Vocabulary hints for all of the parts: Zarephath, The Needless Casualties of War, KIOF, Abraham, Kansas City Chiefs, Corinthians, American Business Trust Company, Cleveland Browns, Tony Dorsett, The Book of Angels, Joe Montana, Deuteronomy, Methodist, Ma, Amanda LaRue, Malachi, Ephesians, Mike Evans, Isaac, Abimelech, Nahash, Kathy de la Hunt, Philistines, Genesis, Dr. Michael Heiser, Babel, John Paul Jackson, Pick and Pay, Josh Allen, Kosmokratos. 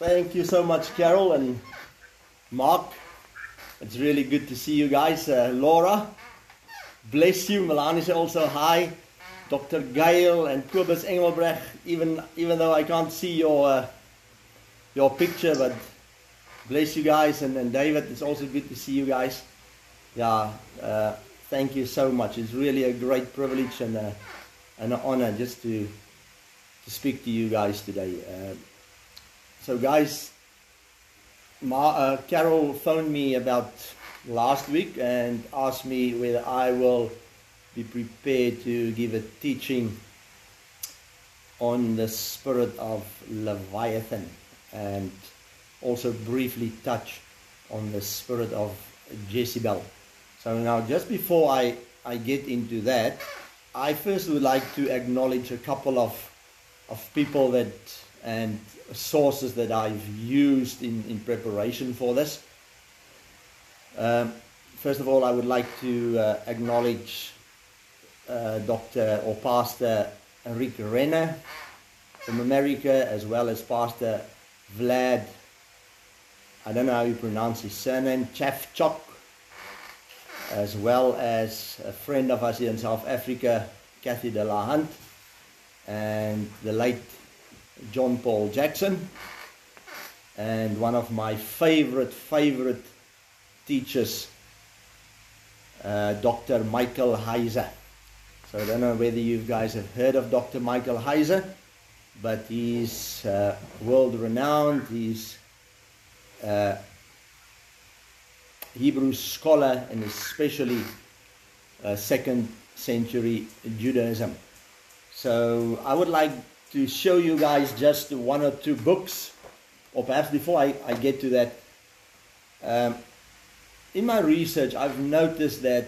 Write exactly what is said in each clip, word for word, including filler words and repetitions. Thank you so much, Carol and Mark. It's really good to see you guys. Uh, Laura, bless you. Melania also, hi. Doctor Gail and Kobus Engelbrecht, even even though I can't see your uh, your picture, but bless you guys. And, and David, it's also good to see you guys. Yeah, uh, thank you so much. It's really a great privilege and, a, and an honor just to, to speak to you guys today. Uh, So guys, Ma, uh, Carol phoned me about last week and asked me whether I will be prepared to give a teaching on the spirit of Leviathan and also briefly touch on the spirit of Jezebel. So now just before I, I get into that, I first would like to acknowledge a couple of, of people that and sources that I've used in, in preparation for this. Um, first of all, I would like to uh, acknowledge uh, Doctor or Pastor Rick Renner from America, as well as Pastor Vlad, I don't know how you pronounce his surname, Chafchok, as well as a friend of us here in South Africa, Kathy de la Hunt, and the late John Paul Jackson, and one of my favorite favorite teachers, uh, Doctor Michael Heiser. So I don't know whether you guys have heard of Doctor Michael Heiser, but he's uh, world renowned. He's uh, Hebrew scholar, and especially uh, second century Judaism. So I would like to show you guys just one or two books, or perhaps before I, I get to that. Um, in my research, I've noticed that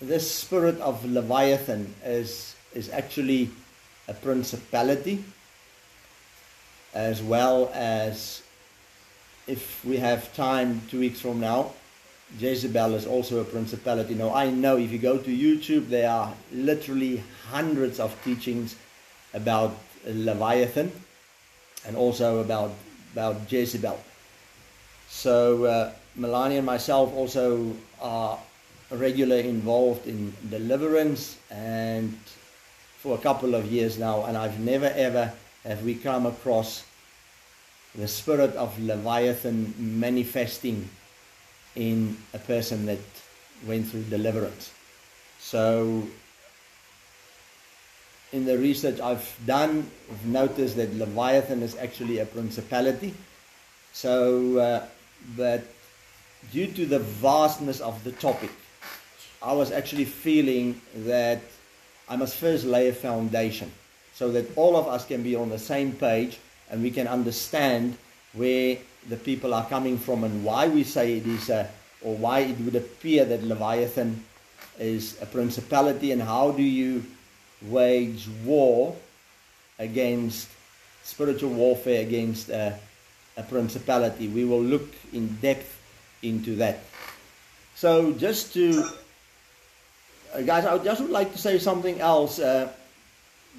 this spirit of Leviathan is, is actually a principality, as well as, if we have time two weeks from now, Jezebel is also a principality. Now, I know if you go to YouTube, there are literally hundreds of teachings about Leviathan and also about about Jezebel. So uh, Melania and myself also are regularly involved in deliverance and for a couple of years now, and I've never ever have we come across the spirit of Leviathan manifesting in a person that went through deliverance. So in the research I've done, I've noticed that Leviathan is actually a principality. So, uh, but due to the vastness of the topic, I was actually feeling that I must first lay a foundation so that all of us can be on the same page and we can understand where the people are coming from and why we say it is a, or why it would appear that Leviathan is a principality, and how do you wage war against, spiritual warfare against uh, a principality. We will look in depth into that. So just to uh, guys, I just would like to say something else. Uh,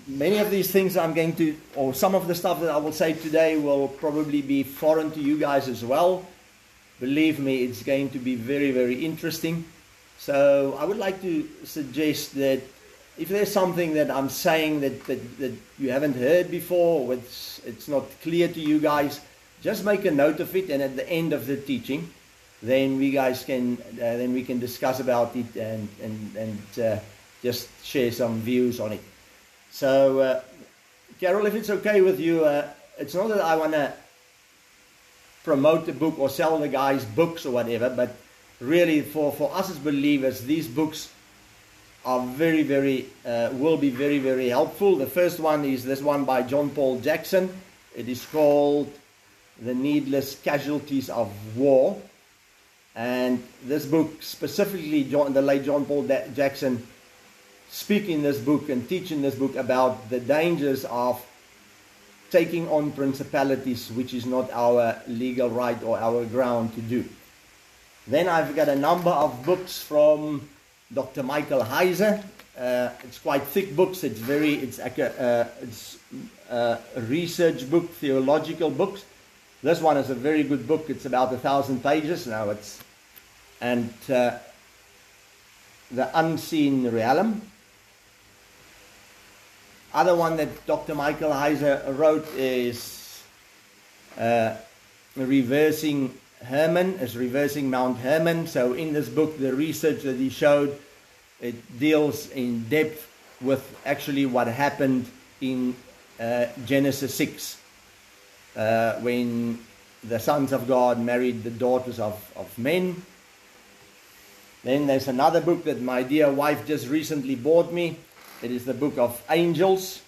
many of these things I'm going to, or some of the stuff that I will say today will probably be foreign to you guys as well. Believe me, it's going to be very, very interesting. So I would like to suggest that if there's something that I'm saying that, that, that you haven't heard before, or it's, it's not clear to you guys, just make a note of it, and at the end of the teaching, then we guys can, uh, then we can discuss about it and, and, and uh, just share some views on it. So, uh, Carol, if it's okay with you, uh, it's not that I want to promote the book or sell the guys books or whatever, but really for, for us as believers, these books are very, very, uh, will be very, very helpful. The first one is this one by John Paul Jackson. It is called The Needless Casualties of War. And this book, specifically, John, the late John Paul da- Jackson, speak in this book and teach in this book about the dangers of taking on principalities, which is not our legal right or our ground to do. Then I've got a number of books from Doctor Michael Heiser. Uh, it's quite thick books. It's very, it's like a, uh, it's a research book, theological books. This one is a very good book. It's about a thousand pages now. It's and uh, the unseen realm. Other one that Doctor Michael Heiser wrote is uh, reversing Hermon, is reversing Mount Hermon. So in this book, the research that he showed, it deals in depth with actually what happened in uh, Genesis six. Uh, when the sons of God married the daughters of, of men. Then there's another book that my dear wife just recently bought me. It is the book of Angels,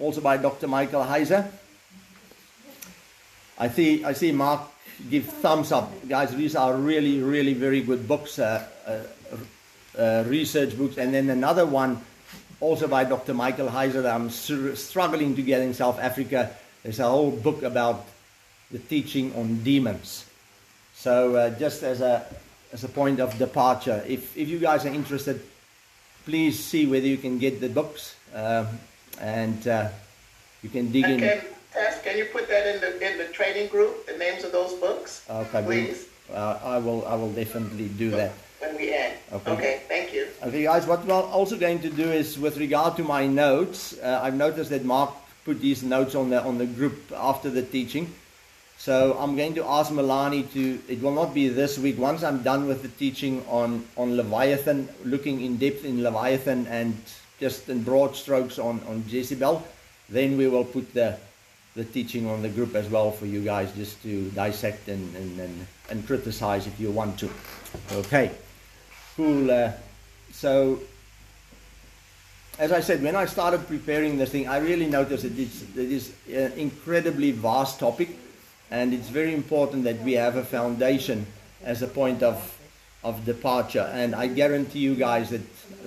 also by Doctor Michael Heiser. I see, I see Mark give thumbs up. Guys, these are really, really very good books, uh, uh, uh, research books. And then another one, also by Doctor Michael Heiser, that I'm struggling to get in South Africa. There's a whole book about the teaching on demons. So uh, just as a as a point of departure, if, if you guys are interested, please see whether you can get the books uh, and uh, you can dig I in. Can, Tash, can you put that in the in the training group? The names of those books, okay, please. We, uh, I will I will definitely do that when we end. Okay, okay, thank you. Okay, guys. What we're also going to do is with regard to my notes. Uh, I've noticed that Mark put these notes on the on the group after the teaching. So I'm going to ask Melanie to, it will not be this week, once I'm done with the teaching on, on Leviathan, looking in depth in Leviathan and just in broad strokes on, on Jezebel, then we will put the the teaching on the group as well for you guys, just to dissect and, and, and, and criticize if you want to. Okay, cool. Uh, so as I said, when I started preparing this thing, I really noticed that it's, it is an incredibly vast topic, and it's very important that we have a foundation as a point of of departure. And I guarantee you guys that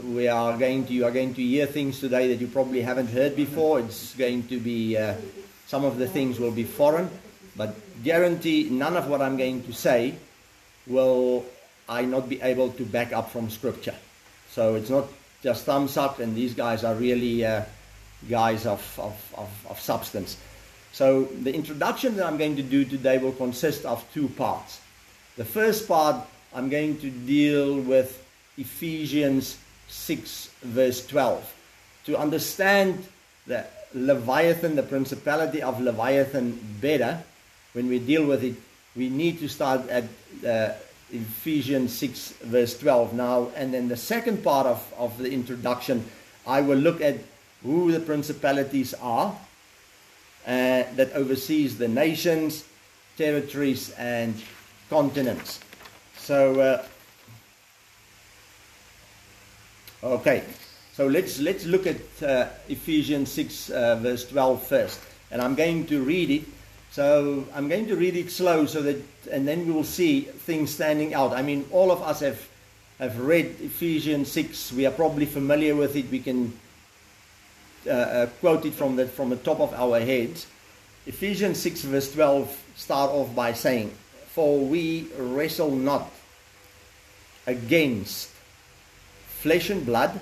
we are going to you are going to hear things today that you probably haven't heard before. It's going to be uh, some of the things will be foreign, but guarantee none of what I'm going to say will I not be able to back up from Scripture. So it's not just thumbs up, and these guys are really uh, guys of, of, of, of substance. So the introduction that I'm going to do today will consist of two parts. The first part, I'm going to deal with Ephesians six verse twelve. To understand the Leviathan, the principality of Leviathan better, when we deal with it, we need to start at uh, Ephesians six verse twelve now. And then the second part of, of the introduction, I will look at who the principalities are uh, that oversees the nations, territories, and continents. So, uh, okay, so let's, let's look at uh, Ephesians six verse twelve first. And I'm going to read it. So I'm going to read it slow so that, and then we will see things standing out. I mean, all of us have, have read Ephesians six. We are probably familiar with it. We can uh, uh, quote it from the, from the top of our heads. Ephesians six verse twelve start off by saying, "For we wrestle not against flesh and blood,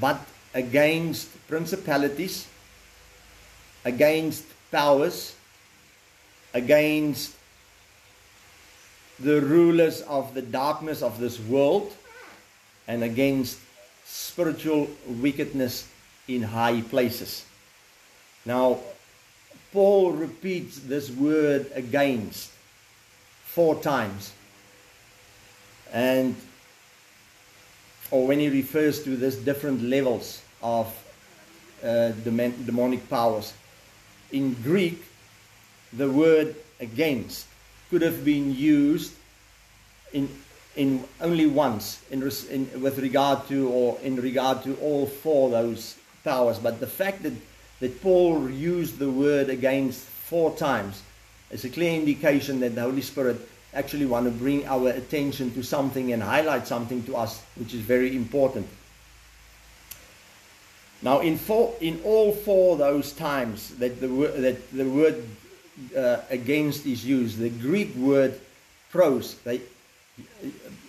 but against principalities, against powers, against the rulers of the darkness of this world, and against spiritual wickedness in high places." Now, Paul repeats this word "against" four times, and or when he refers to this different levels of uh, demon demonic powers. In Greek, the word "against" could have been used in in only once in, in with regard to or in regard to all four those powers. But the fact that that Paul used the word "against" four times is a clear indication that the Holy Spirit actually want to bring our attention to something and highlight something to us, which is very important. Now, in, four, in all four those times that the, that the word uh, "against" is used, the Greek word "pros," they,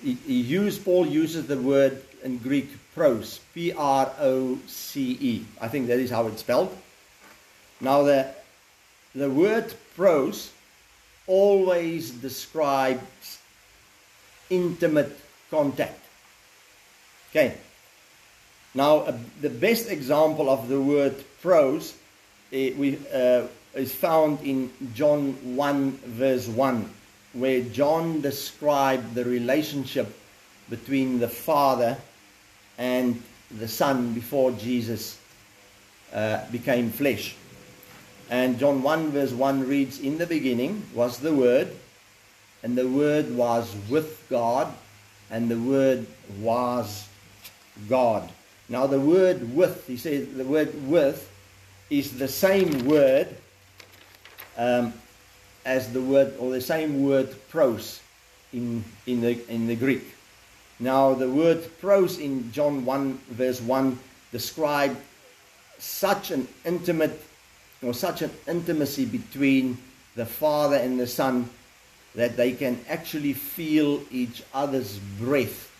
he, he used, Paul uses the word in Greek "pros," P R O C E. I think that is how it's spelled. Now, the, the word pros always describes intimate contact. Okay. Now, uh, the best example of the word pros uh, we, uh, is found in John one verse one, where John described the relationship between the Father and the Son before Jesus uh, became flesh. And John one verse one reads, "In the beginning was the Word, and the Word was with God, and the Word was God." Now the word with, he says, the word with is the same word um, as the word, or the same word pros in, in, the, in the Greek. Now the word pros in John one verse one described such an intimate, or such an intimacy between the Father and the Son that they can actually feel each other's breath,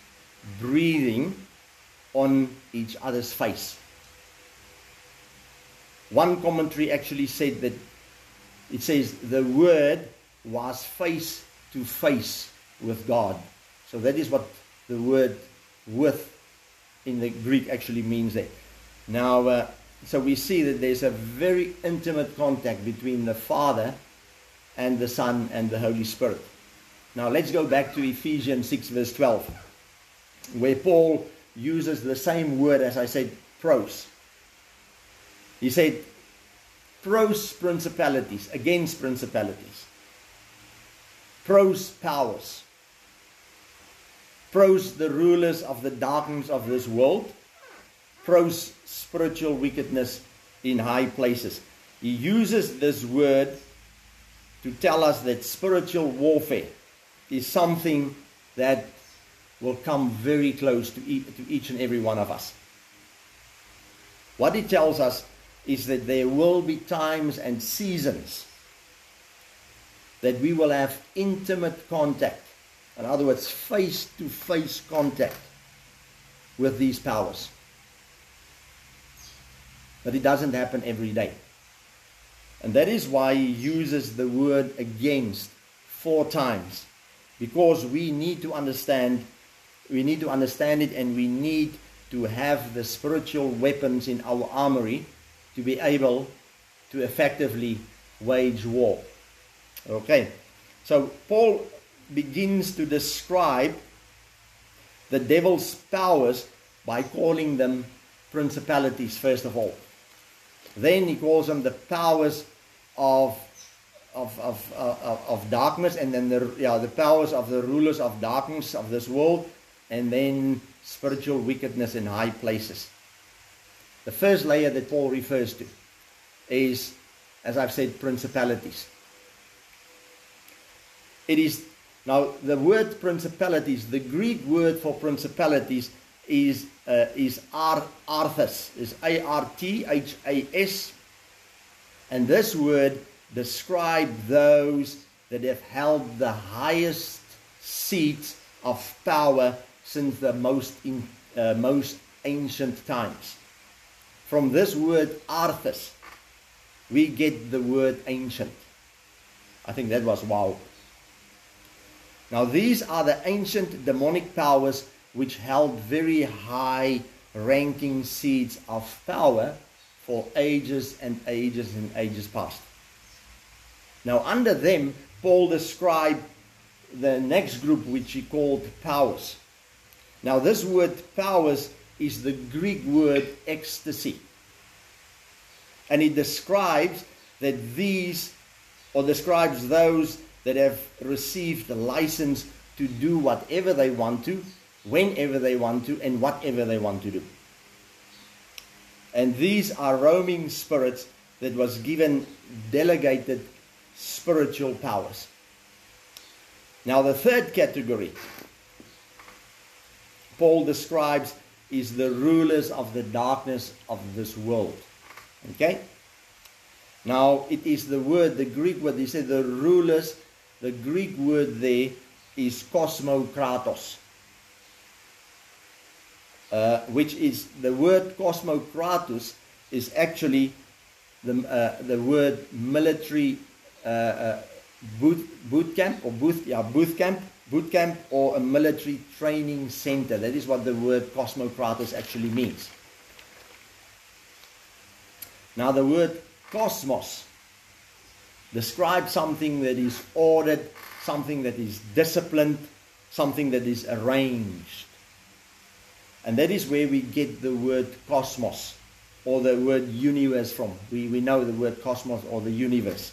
breathing on each other's face. One commentary actually said that it says the Word was face to face with God. So that is what the word with in the Greek actually means there. Now, uh, so we see that there's a very intimate contact between the Father and the Son and the Holy Spirit. Now let's go back to Ephesians six verse twelve, where Paul uses the same word, as I said, pros. He said, pros principalities, against principalities, pros powers, pros the rulers of the darkness of this world, pros spiritual wickedness in high places. He uses this word to tell us that spiritual warfare is something that will come very close to each and every one of us. What it tells us is that there will be times and seasons that we will have intimate contact, in other words, face-to-face contact with these powers. But it doesn't happen every day. And that is why he uses the word against four times, because we need to understand We need to understand it, and we need to have the spiritual weapons in our armory to be able to effectively wage war. Okay, so Paul begins to describe the devil's powers by calling them principalities, first of all. Then he calls them the powers of of of of, of darkness, and then the yeah the powers of the rulers of darkness of this world, and then spiritual wickedness in high places. The first layer that Paul refers to is, as I've said, principalities. It is, now the word principalities, the Greek word for principalities is uh, is Arthas, is A R T H A S, and this word describes those that have held the highest seat of power since the most in, uh, most ancient times. From this word Arthas, we get the word ancient. I think that was wow. Now these are the ancient demonic powers which held very high ranking seats of power for ages and ages and ages past. Now under them, Paul described the next group, which he called powers. Now this word powers is the Greek word ecstasy, and it describes that these, or describes those that have received the license to do whatever they want to, whenever they want to, and whatever they want to do. And these are roaming spirits that was given delegated spiritual powers. Now the third category Paul describes is the rulers of the darkness of this world. Okay? Now it is the word, the Greek word, he said the rulers, the Greek word there is Kosmokratos, uh, which is, the word Kosmokratos is actually the, uh, the word military uh, uh, boot, boot camp or boot, yeah, boot camp, boot camp or a military training center. That is what the word Kosmokratos actually means. Now the word cosmos describes something that is ordered, something that is disciplined, something that is arranged. And that is where we get the word cosmos or the word universe from. We, we know the word cosmos or the universe.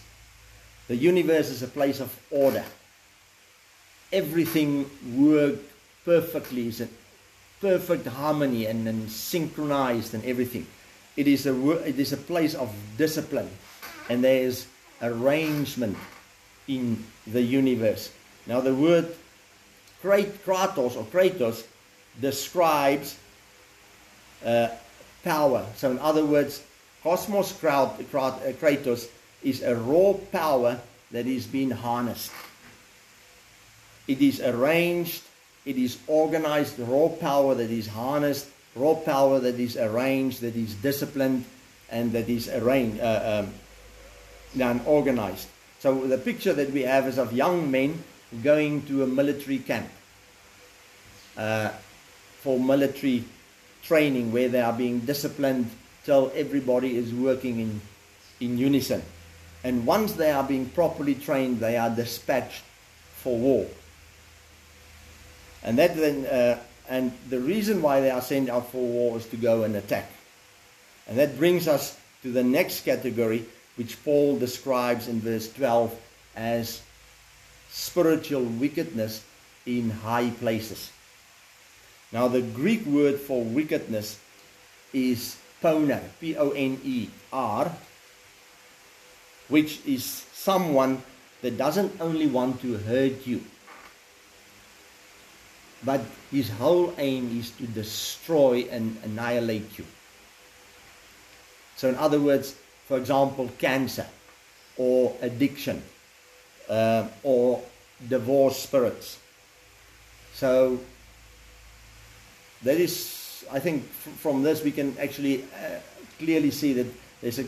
The universe is a place of order. Everything worked perfectly, is in perfect harmony and, and synchronized and everything. It is a, it is a place of discipline, and there is arrangement in the universe. Now the word kratos or kratos describes uh, power. So in other words, cosmos kratos is a raw power that is being harnessed. It is arranged, it is organized, raw power that is harnessed, raw power that is arranged, that is disciplined, and that is arranged uh, um, and organized. So the picture that we have is of young men going to a military camp uh, for military training, where they are being disciplined till everybody is working in, in unison. And once they are being properly trained, they are dispatched for war. And that then, uh, and the reason why they are sent out for war is to go and attack. And that brings us to the next category, which Paul describes in verse twelve as spiritual wickedness in high places. Now the Greek word for wickedness is poner, P O N E R, which is someone that doesn't only want to hurt you, but his whole aim is to destroy and annihilate you. So in other words, for example, cancer or addiction uh, or divorce spirits. So that is, I think from this we can actually uh, clearly see that there's a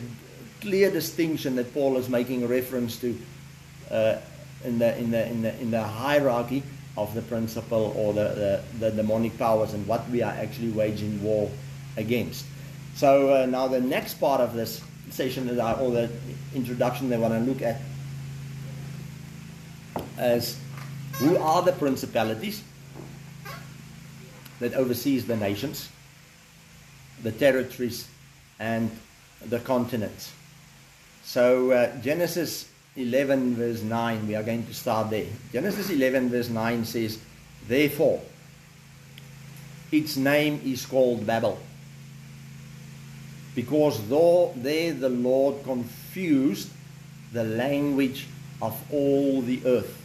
clear distinction that Paul is making reference to uh, in, the, in, the, in, the, in the hierarchy of the principle or the, the, the demonic powers and what we are actually waging war against. So uh, now the next part of this session that I, or the introduction that I want to look at is who are the principalities that oversees the nations, the territories, and the continents. So uh, Genesis eleven verse nine, we are going to start there. Genesis eleven verse nine says, "Therefore, its name is called Babel, because though there the Lord confused the language of all the earth,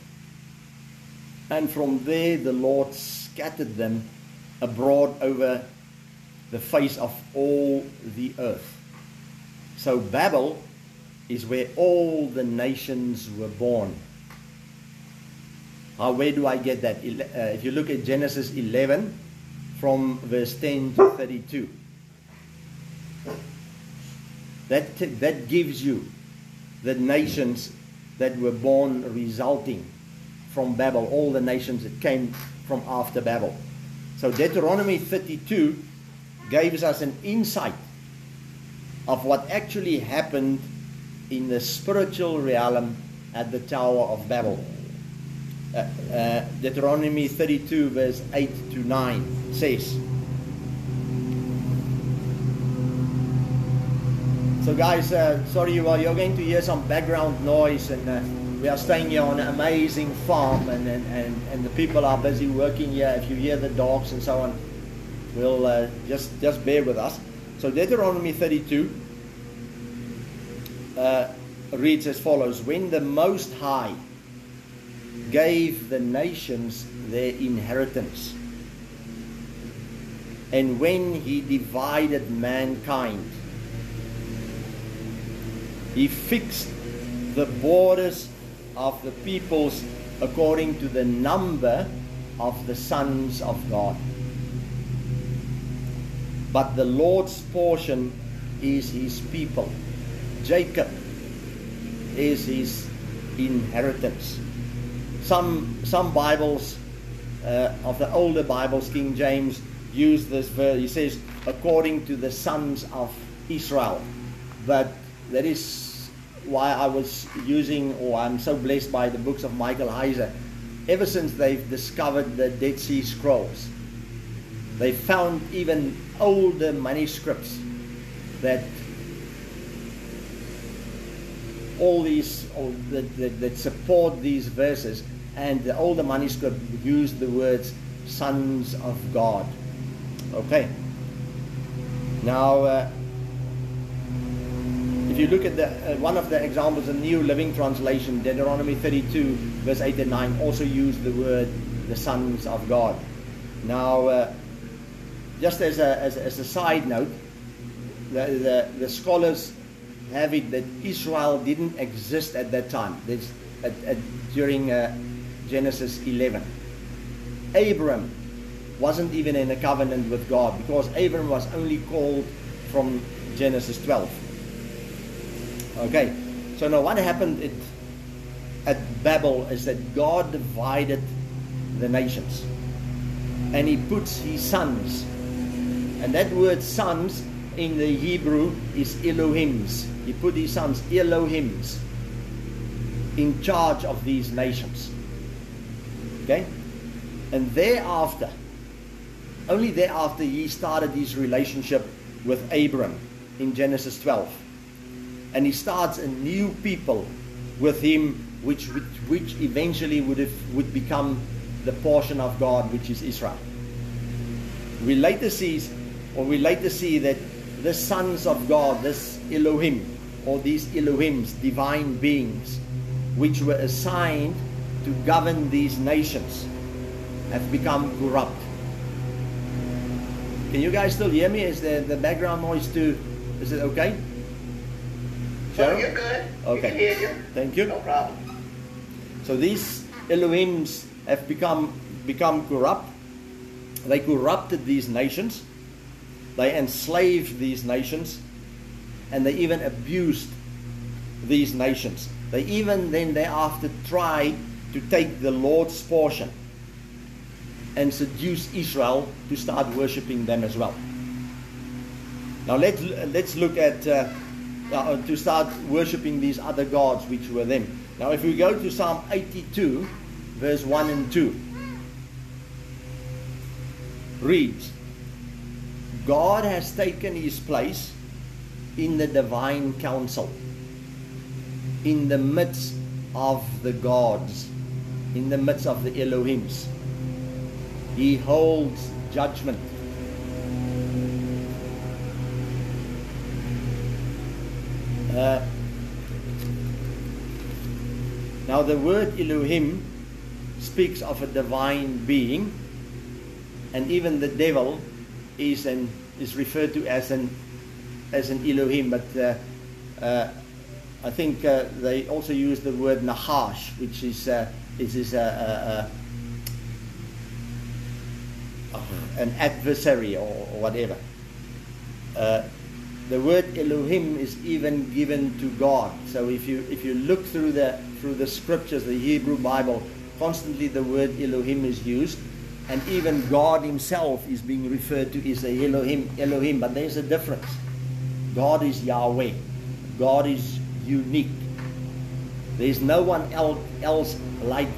and from there the Lord scattered them abroad over the face of all the earth." So Babel is where all the nations were born. Now, where do I get that? Uh, if you look at Genesis eleven, from verse ten to thirty-two, that that gives you the nations that were born resulting from Babel, all the nations that came from after Babel. So Deuteronomy thirty-two gives us an insight of what actually happened in the spiritual realm at the Tower of Babel. Uh, uh, Deuteronomy thirty-two verse eight to nine says, so guys, uh, sorry, well, you're going to hear some background noise, and uh, we are staying here on an amazing farm, and, and, and, and the people are busy working here. If you hear the dogs and so on, we'll uh, just, just bear with us. So Deuteronomy thirty-two Uh, reads as follows: "When the Most High gave the nations their inheritance, and when he divided mankind, he fixed the borders of the peoples according to the number of the sons of God. But the Lord's portion is his people, Jacob is his inheritance. Some some Bibles uh, of the older Bibles, King James, use this verse. He says, according to the sons of Israel. But that is why I was using, or I'm so blessed by the books of Michael Heiser. Ever since they've discovered the Dead Sea Scrolls, they found even older manuscripts that all these or that, that, that support these verses, and the older manuscript used the words sons of God. Okay. Now, uh, if you look at the, uh, one of the examples, the New Living Translation, Deuteronomy thirty-two, verse eight and nine, also use the word the sons of God. Now, uh, just as a, as, as a side note, the, the, the scholars have it that Israel didn't exist at that time, this, at, at, during uh, Genesis eleven. Abram wasn't even in a covenant with God, because Abram was only called from Genesis twelve. Okay, so now what happened it, at Babel is that God divided the nations, and he puts his sons, and that word sons in the Hebrew is Elohims. He put his sons, Elohims, in charge of these nations. Okay, and thereafter, only thereafter, he started his relationship with Abram in Genesis twelve. And he starts a new people with him, which which, which eventually would have, would become the portion of God, which is Israel. We later see, or we later see that the sons of God, this Elohim, or these Elohims, divine beings, which were assigned to govern these nations, have become corrupt. Can you guys still hear me? Is there the background noise too? Is it okay? Cheryl? Oh, you're good. Okay. You can hear you. Thank you. No problem. So these Elohims have become become corrupt. They corrupted these nations. They enslaved these nations, and they even abused these nations. They even then thereafter tried to take the Lord's portion and seduce Israel to start worshiping them as well. Now let let's look at. Uh, Uh, to start worshipping these other gods which were them. Now if we go to Psalm eighty-two, verse one and two, reads, God has taken his place in the divine council, in the midst of the gods, in the midst of the Elohims. He holds judgment. Uh, now the word Elohim speaks of a divine being, and even the devil is an is referred to as an as an Elohim. But uh, uh, I think uh, they also use the word Nahash, which is uh, is is a, a, a an adversary or, or whatever. Uh, The word Elohim is even given to God. So if you if you look through the through the scriptures, the Hebrew Bible, constantly the word Elohim is used, and even God himself is being referred to as a Elohim, Elohim. But there's a difference. God is Yahweh. God is unique. There's no one else like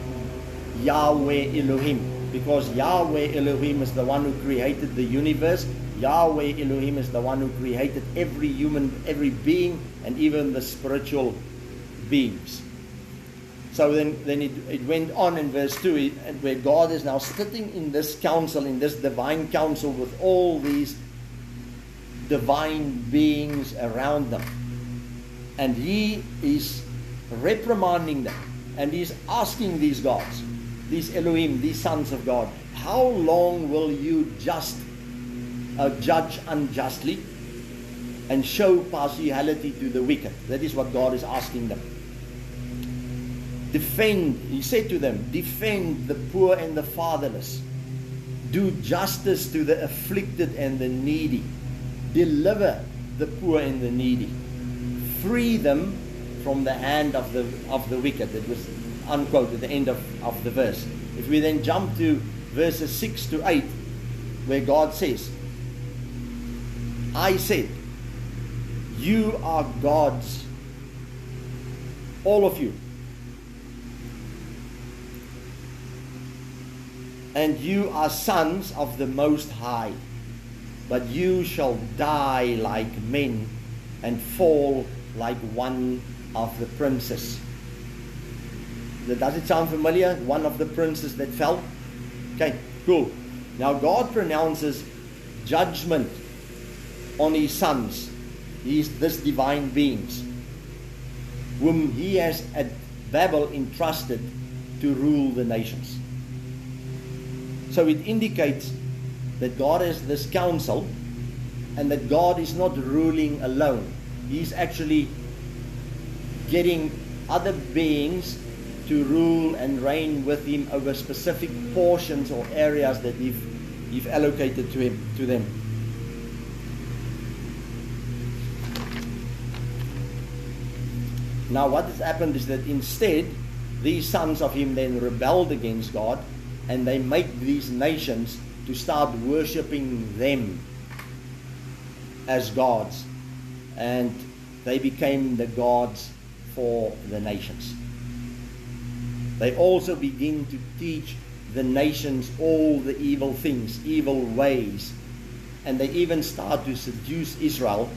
Yahweh Elohim, because Yahweh Elohim is the one who created the universe. Yahweh Elohim is the one who created every human, every being, and even the spiritual beings. So then, then it, it went on in verse two, it, where God is now sitting in this council, in this divine council, with all these divine beings around them. And he is reprimanding them, and he's asking these gods, these Elohim, these sons of God, how long will you just Uh, judge unjustly and show partiality to the wicked? That is what God is asking them. Defend, he said to them, defend the poor and the fatherless. Do justice to the afflicted and the needy. Deliver the poor and the needy. free them from the hand of the of the wicked. That was unquote at the end of, of the verse. If we then jump to verses six to eight, where God says, I said, you are gods, all of you, and you are sons of the Most High, but you shall die like men and fall like one of the princes. Does it sound familiar? One of the princes that fell? Okay, cool. Now God pronounces judgment on his sons, these this divine beings, whom he has at Babel entrusted to rule the nations. So it indicates that God has this counsel, and that God is not ruling alone. He's actually getting other beings to rule and reign with him over specific portions or areas that he've, he've allocated to him, to them. Now what has happened is that instead, these sons of him then rebelled against God, and they make these nations to start worshipping them as gods, and they became the gods for the nations. They also begin to teach the nations all the evil things, evil ways, and they even start to seduce Israel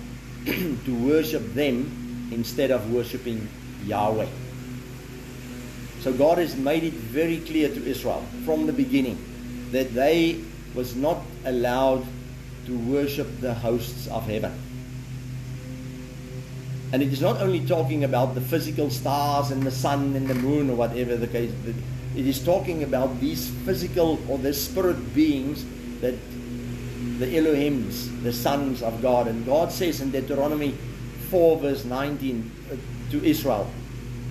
to worship them instead of worshiping Yahweh. So God has made it very clear to Israel from the beginning that they was not allowed to worship the hosts of heaven. And it is not only talking about the physical stars and the sun and the moon or whatever the case, but it is talking about these physical or the spirit beings, that the Elohims, the sons of God. And God says in Deuteronomy four verse nineteen uh, to Israel,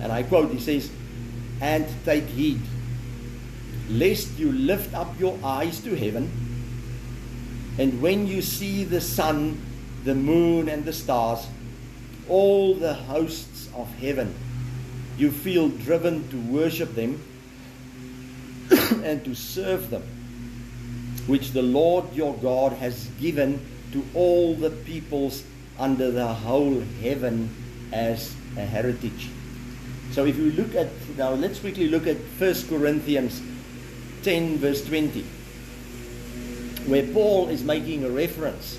and I quote, he says, and take heed, lest you lift up your eyes to heaven, and when you see the sun, the moon, and the stars, all the hosts of heaven, you feel driven to worship them and to serve them, which the Lord your God has given to all the peoples under the whole heaven as a heritage. So if you look at, now let's quickly look at First Corinthians ten verse twenty, where Paul is making a reference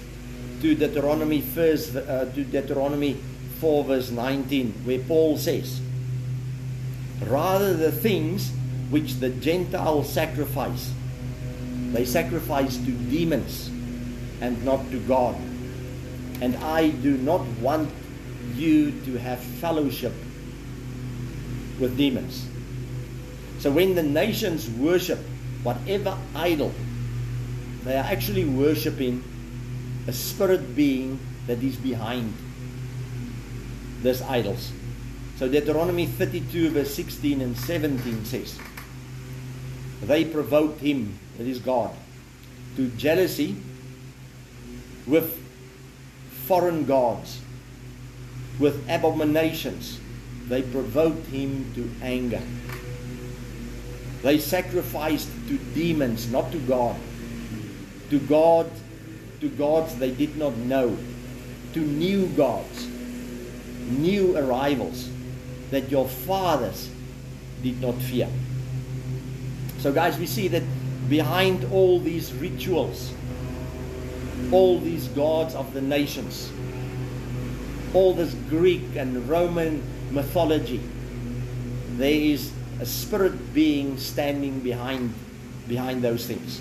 to Deuteronomy first, uh, to Deuteronomy four verse nineteen, where Paul says, rather the things which the Gentiles sacrifice, they sacrifice to demons and not to God. And I do not want you to have fellowship with demons. So when the nations worship whatever idol, they are actually worshipping a spirit being that is behind these idols. So Deuteronomy thirty-two verse sixteen and seventeen says, they provoked him, that is God, to jealousy with foreign gods, with abominations. They provoked him to anger. They sacrificed to demons, not to God. To God, to gods they did not know, to new gods, new arrivals that your fathers did not fear. So guys, we see that behind all these rituals, all these gods of the nations, all this Greek and Roman mythology, there is a spirit being standing behind behind those things.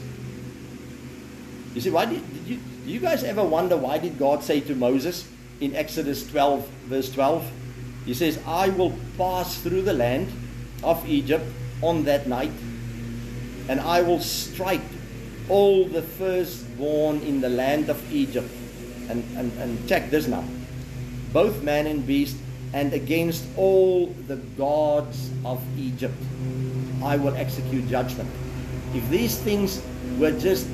You see, why did, did you, do you guys ever wonder why did God say to Moses in Exodus twelve, verse twelve? He says, I will pass through the land of Egypt on that night, and I will strike all the firstborn in the land of Egypt. And, and, and check this now. Both man and beast, and against all the gods of Egypt, I will execute judgment. If these things were just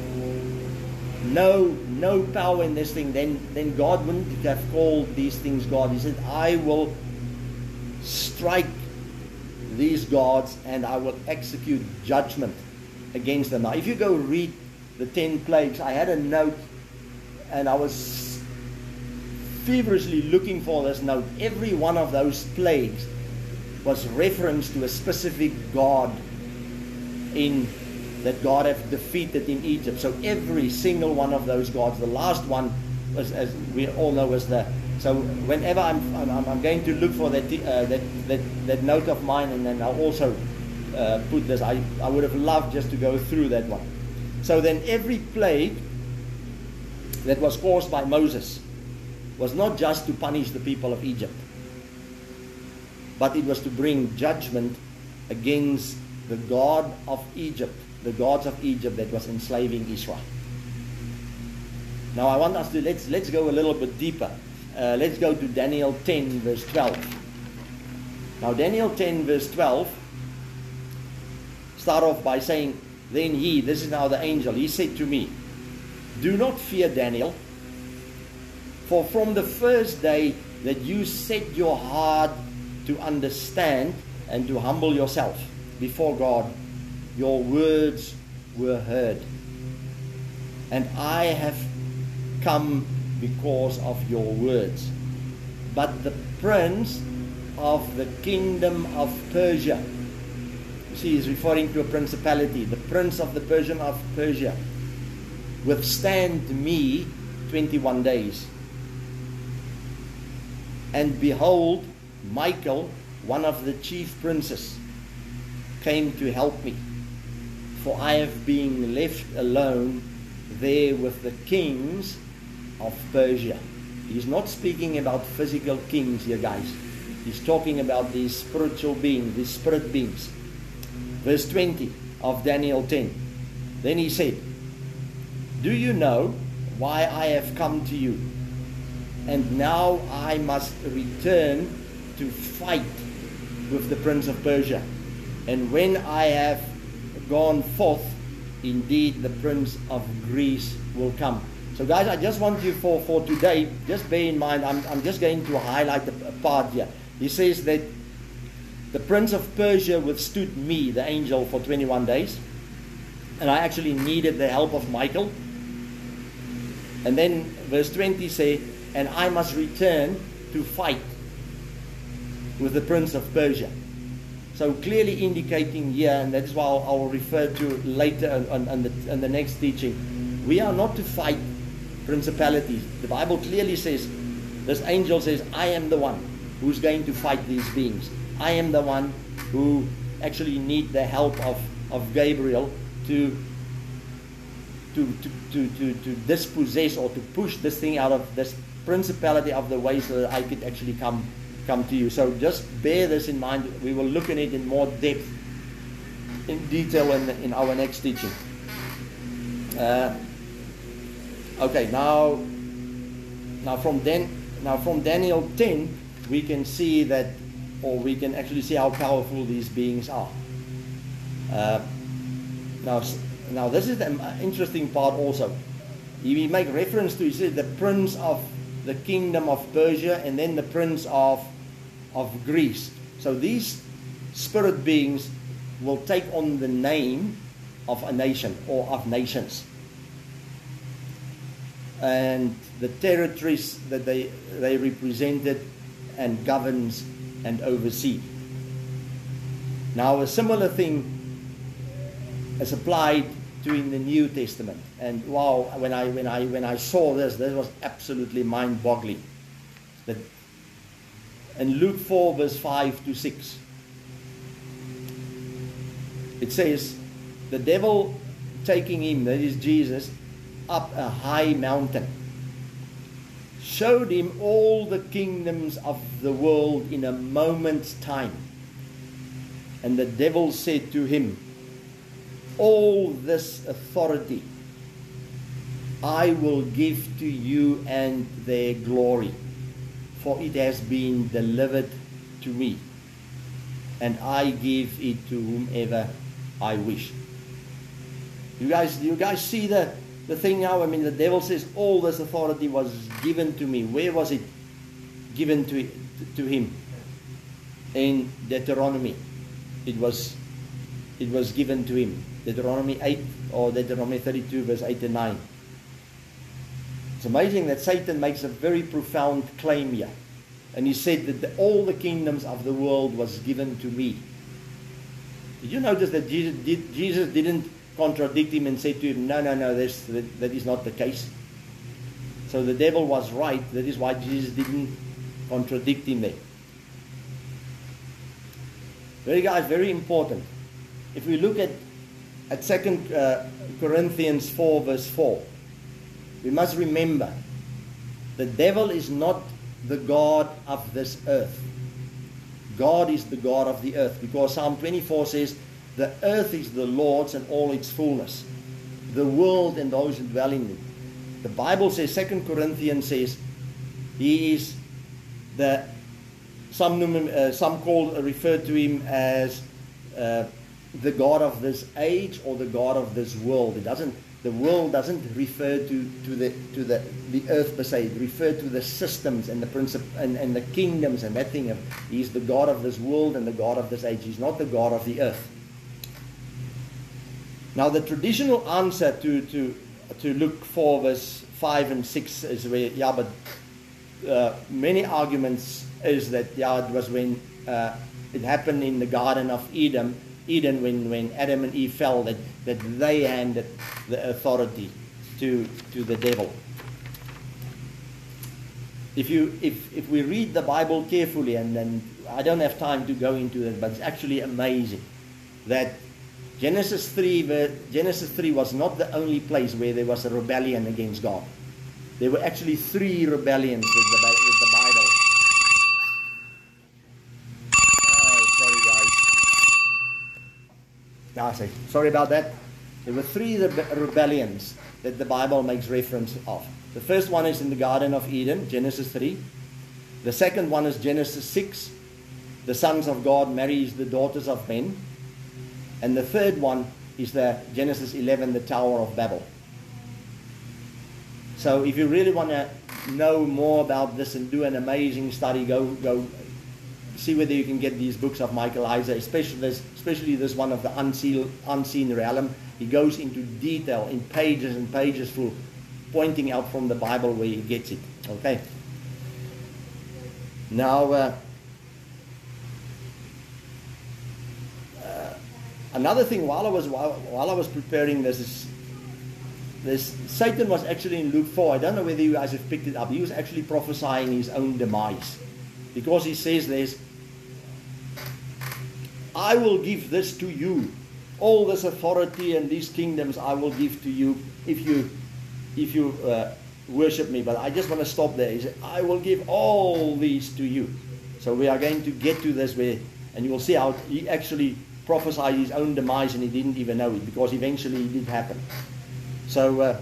no no power in this thing, then then God wouldn't have called these things God. He said, I will strike these gods and I will execute judgment against them. Now if you go read the ten plagues, I had a note and I was feverishly looking for this note. Every one of those plagues was referenced to a specific god in that God have defeated in Egypt. So every single one of those gods, the last one was, as we all know, was the. So whenever I'm I'm, I'm going to look for that, uh, that that that note of mine, and then I'll also uh, put this. I I would have loved just to go through that one. So then every plague that was caused by Moses was not just to punish the people of Egypt, but it was to bring judgment against the God of Egypt, the gods of Egypt that was enslaving Israel. Now I want us to, let's, let's go a little bit deeper. Uh, let's go to Daniel ten verse twelve. Now Daniel ten verse twelve, start off by saying, then he, this is now the angel, he said to me, do not fear, Daniel, for from the first day that you set your heart to understand and to humble yourself before God, your words were heard, and I have come because of your words. But the prince of the kingdom of Persia, you see, he's referring to a principality, the prince of the Persian of Persia, withstand me twenty-one days. And behold, Michael, one of the chief princes, came to help me, for I have been left alone there with the kings of Persia. He's not speaking about physical kings here, guys. He's talking about these spiritual beings, these spirit beings. Verse twenty of Daniel ten. Then he said, do you know why I have come to you? And now I must return to fight with the prince of Persia. And when I have gone forth, indeed the prince of Greece will come. So guys, I just want you for, for today, just bear in mind, I'm, I'm just going to highlight a part here. He says that the prince of Persia withstood me, the angel, for twenty-one days. And I actually needed the help of Michael. And then verse twenty say, and I must return to fight with the prince of Persia. So clearly indicating here, and that's why I'll, I'll refer to later on, on, on, the, on the next teaching, we are not to fight principalities. The Bible clearly says, this angel says, I am the one who's going to fight these beings. I am the one who actually need the help of, of Gabriel to, to, to, to, to, to dispossess or to push this thing out of this principality of the way so that I could actually come come to you. So just bear this in mind. We will look at it in more depth, in detail in, in our next teaching. Uh, okay, now now from Dan, now from Daniel ten, we can see that, or we can actually see how powerful these beings are. Uh, now, now this is an interesting part also. He make reference to, he said, the prince of the kingdom of Persia, and then the prince of of Greece. So these spirit beings will take on the name of a nation or of nations, and the territories that they they represented and governs and oversee. Now a similar thing is applied to in the New Testament. And wow, when I when I when I saw this, this was absolutely mind-boggling. That in Luke four verse five to six, it says, the devil taking him, that is Jesus, up a high mountain, showed him all the kingdoms of the world in a moment's time. And the devil said to him, all this authority I will give to you and their glory, for it has been delivered to me, and I give it to whomever I wish. You guys, you guys see the the thing now, I mean, the devil says, all this authority was given to me. Where was it given to, to him? In Deuteronomy. It was, it was given to him. Deuteronomy eight or Deuteronomy thirty-two verse eight and nine. It's amazing that Satan makes a very profound claim here. And he said that the, all the kingdoms of the world was given to me. Did you notice that Jesus, did, Jesus didn't contradict him and say to him, no, no, no, that's, that, that is not the case. So the devil was right. That is why Jesus didn't contradict him there. Very guys, very important. If we look at at Second Corinthians four verse four, we must remember the devil is not the God of this earth. God is the God of the earth, because Psalm twenty-four says, the earth is the Lord's and all its fullness, the world and those who dwell in it. The Bible says, Second Corinthians says, he is the, some, uh, some call, uh, refer to him as uh, the God of this age or the God of this world. It doesn't, the world doesn't refer to, to the to the, the earth per se. It refers to the systems and the princip- and, and the kingdoms and that thing. He is the God of this world and the God of this age. He's not the God of the earth. Now the traditional answer to to, to Luke four verse five and six is where, yeah, but uh, many arguments is that, yeah, it was when uh, it happened in the Garden of Eden. Eden, when, when Adam and Eve fell, that, that they handed the authority to to the devil. If you if if we read the Bible carefully, and then I don't have time to go into it, but it's actually amazing that Genesis three where, Genesis three was not the only place where there was a rebellion against God. There were actually three rebellions with the, with the Bible. No, sorry, sorry about that. There were three rebe- rebellions that the Bible makes reference of. The first one is in the Garden of Eden, Genesis three. The second one is Genesis six. The sons of God marries the daughters of men. And the third one is the Genesis eleven, the Tower of Babel. So if you really want to know more about this and do an amazing study, go go. See whether you can get these books of Michael Heiser, especially this, especially this one of the unseen, unseen realm. He goes into detail in pages and pages full, pointing out from the Bible where he gets it. Okay. Now, uh, uh, another thing while I was while, while I was preparing this is this Satan was actually in Luke four. I don't know whether you guys have picked it up. He was actually prophesying his own demise. Because he says this, I will give this to you. All this authority and these kingdoms I will give to you if you if you uh, worship me. But I just want to stop there. He said, I will give all these to you. So we are going to get to this where, and you will see how he actually prophesied his own demise and he didn't even know it, because eventually it did happen. So uh,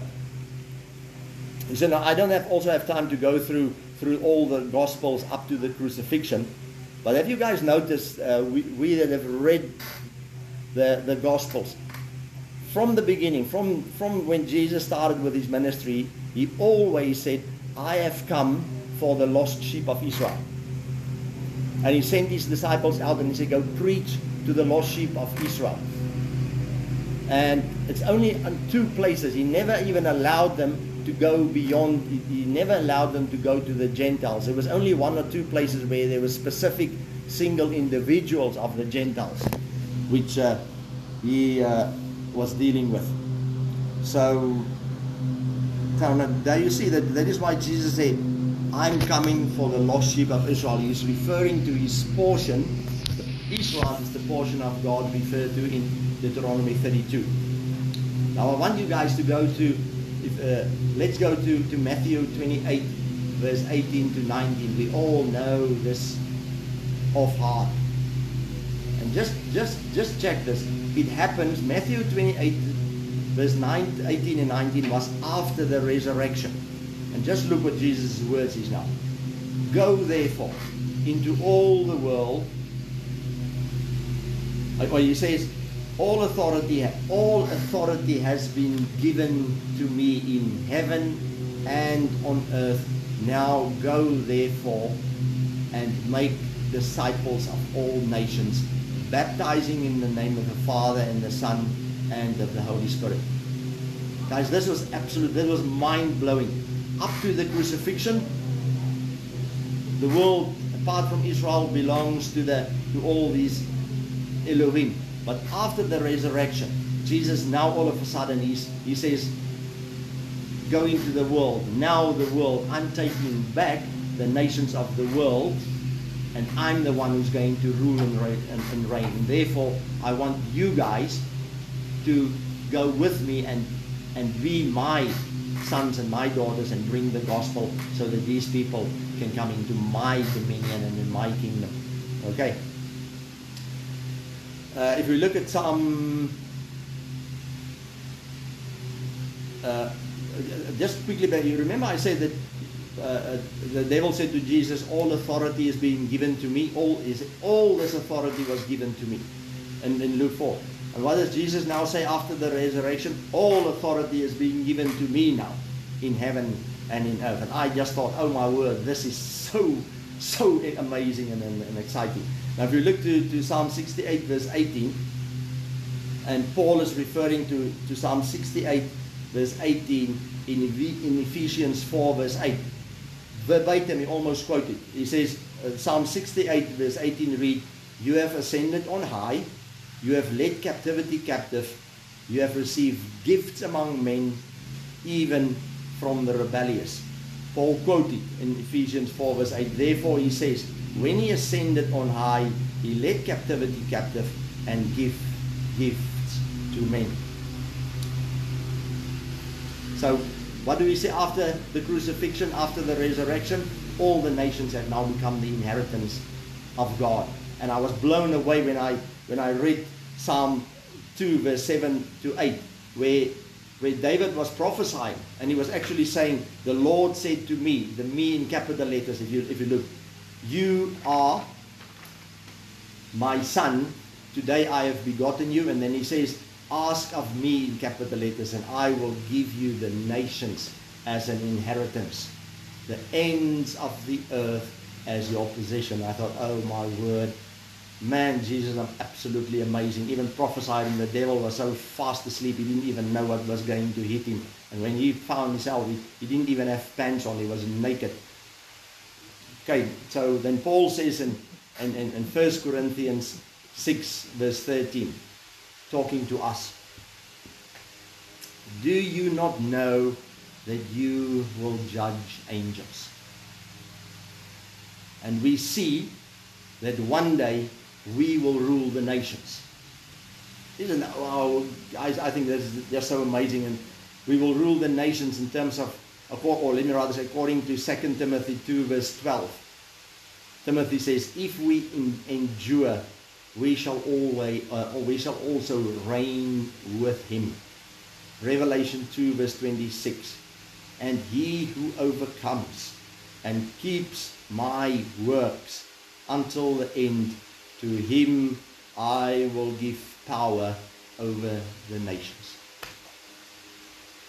he said, no, I don't have, also have time to go through through all the Gospels up to the crucifixion. But have you guys noticed, uh, we, we that have read the, the Gospels, from the beginning, from, from when Jesus started with his ministry, he always said, I have come for the lost sheep of Israel. And he sent his disciples out and he said, go preach to the lost sheep of Israel. And it's only in two places. He never even allowed them to go beyond, he never allowed them to go to the Gentiles. There was only one or two places where there were specific single individuals of the Gentiles, which uh, he uh, was dealing with. So, there you see that that is why Jesus said, I'm coming for the lost sheep of Israel. He is referring to his portion. Israel is the portion of God referred to in Deuteronomy thirty-two. Now I want you guys to go to If, uh, let's go to, to Matthew twenty-eight, verse eighteen to nineteen. We all know this off heart. And just just just check this. It happens, Matthew twenty-eight, verse eighteen and nineteen was after the resurrection. And just look what Jesus' words is now. Go therefore into all the world. Or he says, All authority, all authority has been given to me in heaven and on earth. Now go therefore and make disciples of all nations, baptizing in the name of the Father and the Son and of the Holy Spirit. Guys, this was absolute, this was mind-blowing. Up to the crucifixion, the world, apart from Israel, belongs to, the, to all these Elohim. But after the resurrection, Jesus now all of a sudden, he's, he says, go into the world. Now the world, I'm taking back the nations of the world, and I'm the one who's going to rule and reign. And, and reign. And therefore, I want you guys to go with me and, and be my sons and my daughters and bring the gospel so that these people can come into my dominion and in my kingdom. Okay. Uh, if we look at some, uh, just quickly, but you remember I said that uh, the devil said to Jesus, all authority is being given to me, all is all this authority was given to me, and in Luke four. And what does Jesus now say after the resurrection? All authority is being given to me now in heaven and in earth. And I just thought, oh my word, this is so, so amazing and, and, and exciting. Now if you look to, to Psalm sixty-eight verse eighteen, and Paul is referring to, to Psalm sixty-eight verse eighteen in, in Ephesians four verse eight. Verbatim, he almost quoted. He says, uh, Psalm sixty-eight verse eighteen read, you have ascended on high, you have led captivity captive, you have received gifts among men, even from the rebellious. Paul quoted in Ephesians four verse eight, therefore he says, when he ascended on high, he led captivity captive and gave gifts to men. So what do we say after the crucifixion, after the resurrection? All the nations have now become the inheritance of God. And I was blown away when I when I read Psalm two verse seven to eight, where where David was prophesying, and he was actually saying, the Lord said to me, the me in capital letters, if you if you look, you are my son, today I have begotten you. And then he says, ask of me in capital letters, and I will give you the nations as an inheritance, the ends of the earth as your possession. I thought, oh my word, man, Jesus, I'm absolutely amazing. Even prophesying, the devil was so fast asleep, he didn't even know what was going to hit him. And when he found himself, he, he didn't even have pants on, he was naked. Okay, so then Paul says in, in, in, in First Corinthians six verse thirteen, talking to us, do you not know that you will judge angels? And we see that one day we will rule the nations. Isn't that, wow, guys, I think that's just so amazing. And we will rule the nations in terms of, or let me rather say, according to Second Timothy two verse twelve. Timothy says, if we in, endure, we shall always, uh, or we shall also reign with him. Revelation two verse twenty-six. And he who overcomes and keeps my works until the end, to him I will give power over the nations.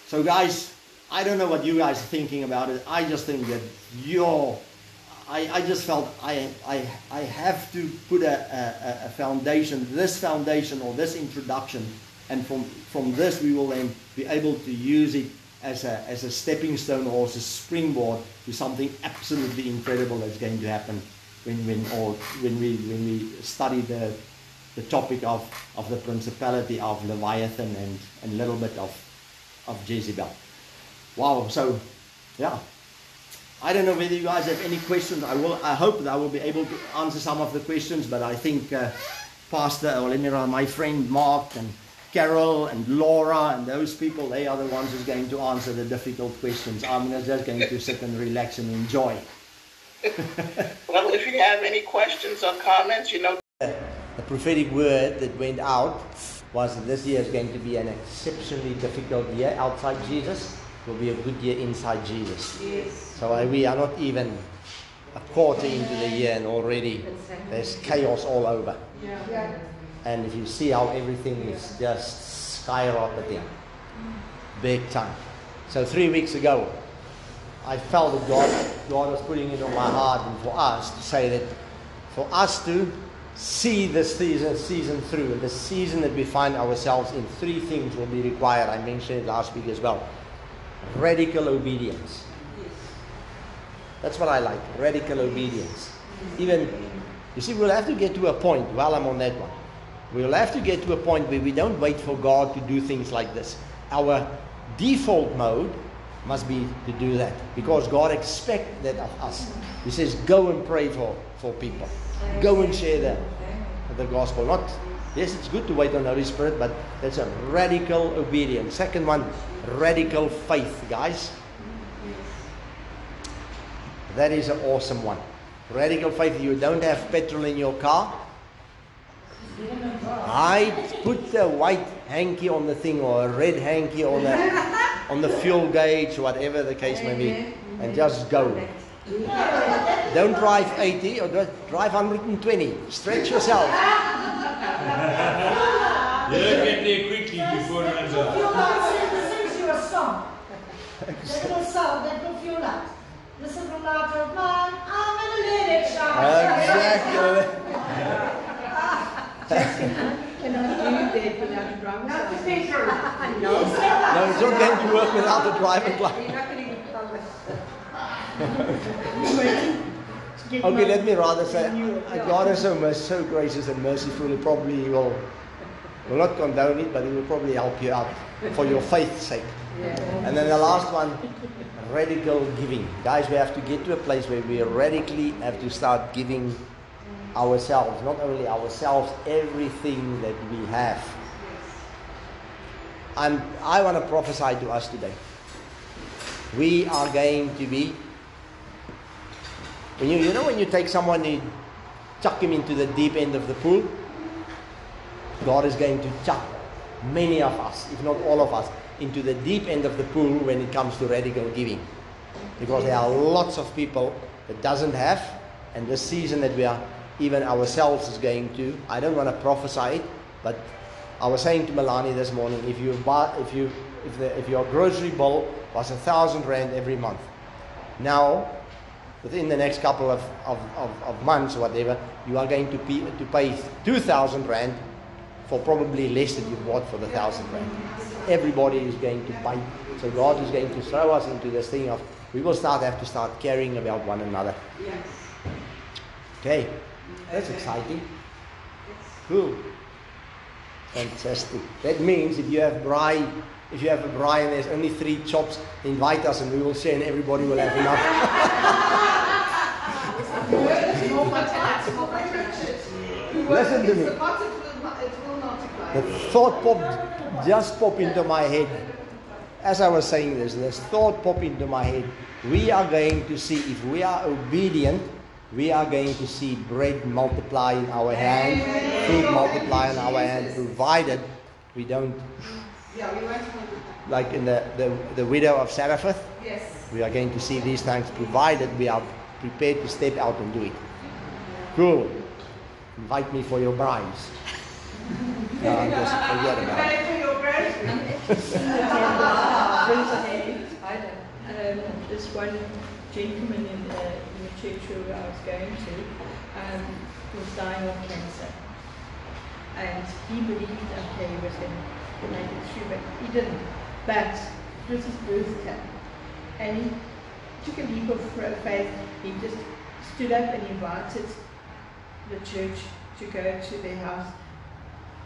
So guys, I don't know what you guys are thinking about it. I just think that you're, I, I just felt I, I, I have to put a, a, a foundation, this foundation or this introduction, and from, from this we will then be able to use it as a, as a stepping stone or as a springboard to something absolutely incredible that's going to happen when, when, or when, we, when we study the, the topic of, of the principality of Leviathan and, and a little bit of, of Jezebel. Wow, so yeah, I don't know whether you guys have any questions. I will. I hope that I will be able to answer some of the questions, but I think uh, Pastor, or let me run, my friend Mark and Carol and Laura and those people, they are the ones who's going to answer the difficult questions. I'm just going to sit and relax and enjoy. Well, if you have any questions or comments, you know. The prophetic word that went out was that this year is going to be an exceptionally difficult year outside Jesus. Will be a good year inside Jesus. Yes. So we are not even a quarter into the year and already there's chaos all over. Yeah. Yeah. And if you see how everything is just skyrocketing, big time. So three weeks ago, I felt that God, God was putting it on my heart, and for us to say that, for us to see this season, season through, the season that we find ourselves in, three things will be required. I mentioned it last week as well. Radical obedience. That's what I like, radical obedience. Even, you see, we'll have to get to a point, while I'm on that one, we'll have to get to a point where we don't wait for God to do things like this. Our default mode must be to do that, because God expects that of us. He says, go and pray for, for people. Go and share the, the gospel. Not, yes, it's good to wait on the Holy Spirit, but that's a radical obedience. Second one, radical faith, guys. That is an awesome one. Radical faith. You don't have petrol in your car. I put a white hanky on the thing, or a red hanky on the on the fuel gauge, whatever the case may be, and just go. Don't drive eighty, or drive one hundred twenty. Stretch yourself. You don't get there quickly before it runs out. You can't sing, sing your song. That will sell, that will fuel up. This is the laughter of mine. I'm going to let it shine. Exactly. Cannot do that without a driver's license. No, no, it's not going to work without a driver's license. Okay, let me rather say, God is so, so gracious and merciful. He probably will, will not condone it, but He will probably help you out for your faith's sake. And then the last one, radical giving. Guys, we have to get to a place where we radically have to start giving ourselves, not only ourselves, everything that we have. And I want to prophesy to us today. We are going to be, when you, you know when you take someone and you chuck him into the deep end of the pool, God is going to chuck many of us, if not all of us, into the deep end of the pool when it comes to radical giving. Because there are lots of people that doesn't have, and this season that we are, even ourselves is going to, I don't want to prophesy it, but I was saying to Melania this morning, if you buy, if you, if, the, if your grocery bill was a thousand rand every month, now within the next couple of, of, of, of months or whatever, you are going to pay, to pay two thousand rand for probably less than you bought for the thousand rand. Everybody is going to buy. So God is going to throw us into this thing of, we will start have to start caring about one another. Yes. Okay. That's exciting. Cool. Fantastic. That means if you have braai, if you have a braai and there's only three chops, invite us and we will share and everybody will have enough. Listen to me. The thought popped, just popped into my head. As I was saying this, this thought popped into my head. We are going to see, if we are obedient, we are going to see bread multiply in our hand, food multiply in our hand, provided we don't, like in the, the, the widow of Zarephath, we are going to see these things, provided we are prepared to step out and do it. Cool. Invite me for your bribes. No, I'm just forget about it. This one gentleman in the church who I was going to um, was dying of cancer, and he believed okay he was going to make it through, but he didn't. But it was his birthday, and he took a leap of faith. He just stood up and invited the church to go to their house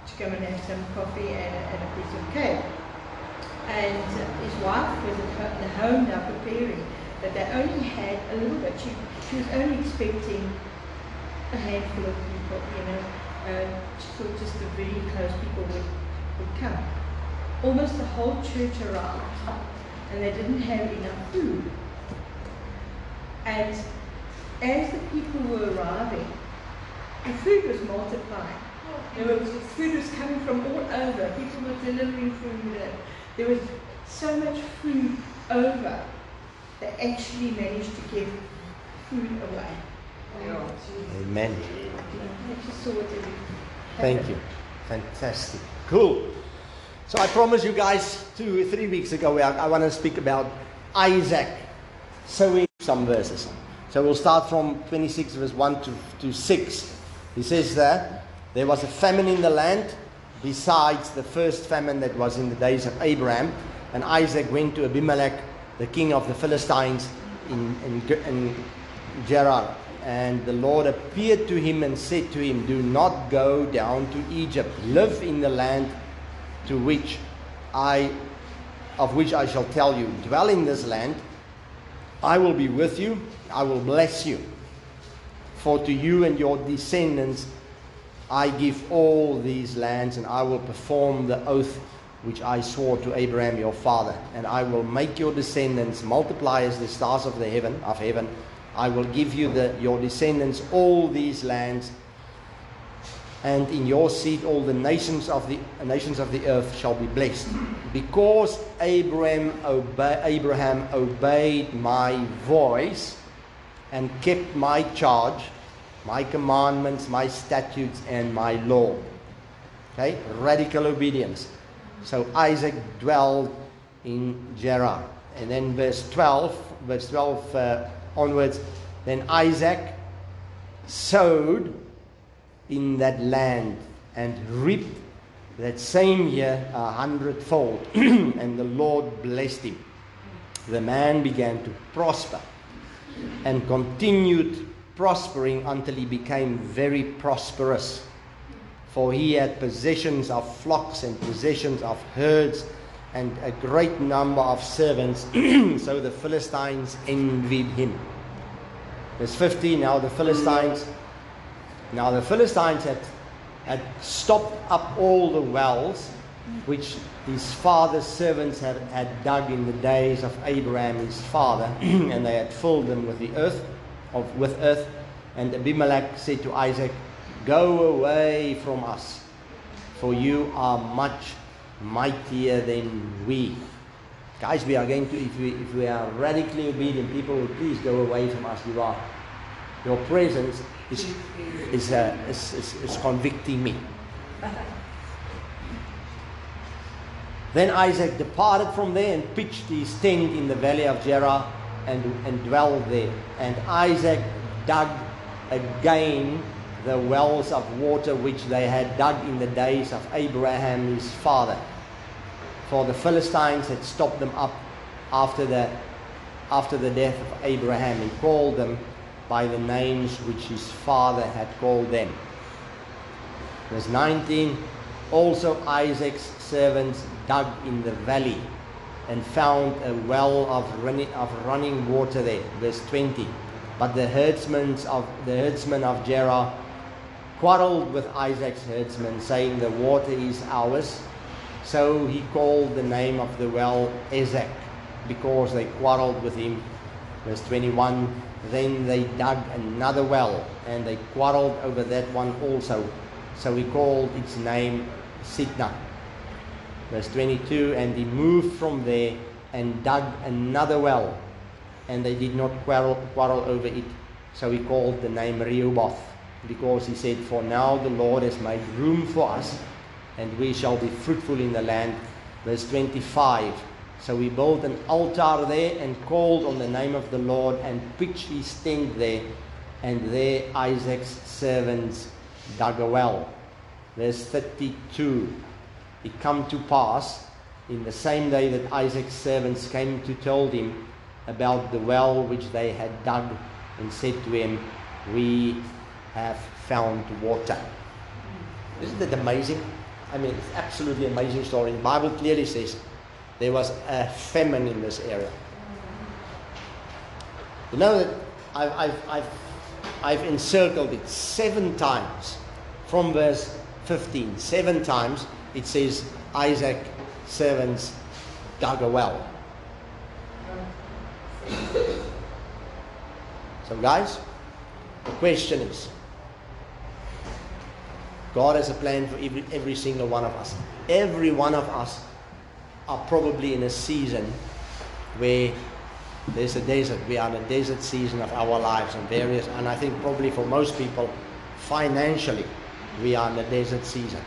to come and have some coffee and a, and a piece of cake. And his wife was at the home now preparing, but they only had a little bit. She, she was only expecting a handful of people, you know. Uh, she thought just the very close people would, would come. Almost the whole church arrived, and they didn't have enough food. And as the people were arriving, the food was multiplying. There was, food was coming from all over. People were delivering food, and there was so much food over. They actually managed to give food away. Amen. Thank you. Fantastic. Cool. So I promised you guys two, three weeks ago, I, I want to speak about Isaac sowing some verses. So we'll start from twenty-six verse one to, to six. He says there, there was a famine in the land besides the first famine that was in the days of Abraham. And Isaac went to Abimelech, the king of the Philistines in, in, in Gerar. And the Lord appeared to him and said to him, do not go down to Egypt. Live in the land to which I, of which I shall tell you. Dwell in this land. I will be with you. I will bless you. For to you and your descendants I give all these lands, and I will perform the oath which I swore to Abraham your father, and I will make your descendants multiply as the stars of the heaven of heaven. I will give you the, your descendants all these lands, and in your seed all the nations of the nations of the earth shall be blessed, because Abraham obe- Abraham obeyed my voice and kept my charge, my commandments, my statutes, and my law. Okay, radical obedience. So Isaac dwelled in Gerar. And then verse twelve, verse twelve uh, onwards, then Isaac sowed in that land and reaped that same year a hundredfold, and the Lord blessed him. The man began to prosper and continued prospering until he became very prosperous. For he had possessions of flocks and possessions of herds and a great number of servants. So the Philistines envied him. Verse fifteen, now the Philistines, now the Philistines had, had stopped up all the wells which his father's servants had, had dug in the days of Abraham his father, and they had filled them with the earth, of, with earth. And Abimelech said to Isaac, go away from us, for you are much mightier than we. Guys, we are going to, if we, if we are radically obedient, people will please go away from us. You are, your presence is, is, uh, is, is, is convicting me. Then Isaac departed from there and pitched his tent in the valley of Gerar and, and dwelled there. And Isaac dug again the wells of water which they had dug in the days of Abraham his father, for the Philistines had stopped them up after the after the death of Abraham. He called them by the names which his father had called them. Verse nineteen, also Isaac's servants dug in the valley and found a well of running, of running water there. Verse twenty, but the herdsmen of the herdsmen of Gerar quarreled with Isaac's herdsmen, saying, the water is ours. So he called the name of the well Isaac, because they quarreled with him. Verse twenty-one, then they dug another well, and they quarreled over that one also. So he called its name Sitnah. Verse twenty-two, and he moved from there and dug another well, and they did not quarrel, quarrel over it. So he called the name Rehoboth, because he said, for now the Lord has made room for us, and we shall be fruitful in the land. Verse twenty-five, so he built an altar there and called on the name of the Lord and pitched his tent there, and there Isaac's servants dug a well. Verse thirty-two, it come to pass in the same day that Isaac's servants came to tell him about the well which they had dug, and said to him, we have found water. Isn't that amazing? I mean, it's absolutely amazing story. The Bible clearly says there was a famine in this area. You know that I've, I've, I've, I've encircled it seven times from verse fifteen. Seven times it says Isaac's servants dug a well. So guys, the question is, God has a plan for every, every single one of us. Every one of us are probably in a season where there's a desert. We are in a desert season of our lives, and various, and I think probably for most people, financially, we are in a desert season.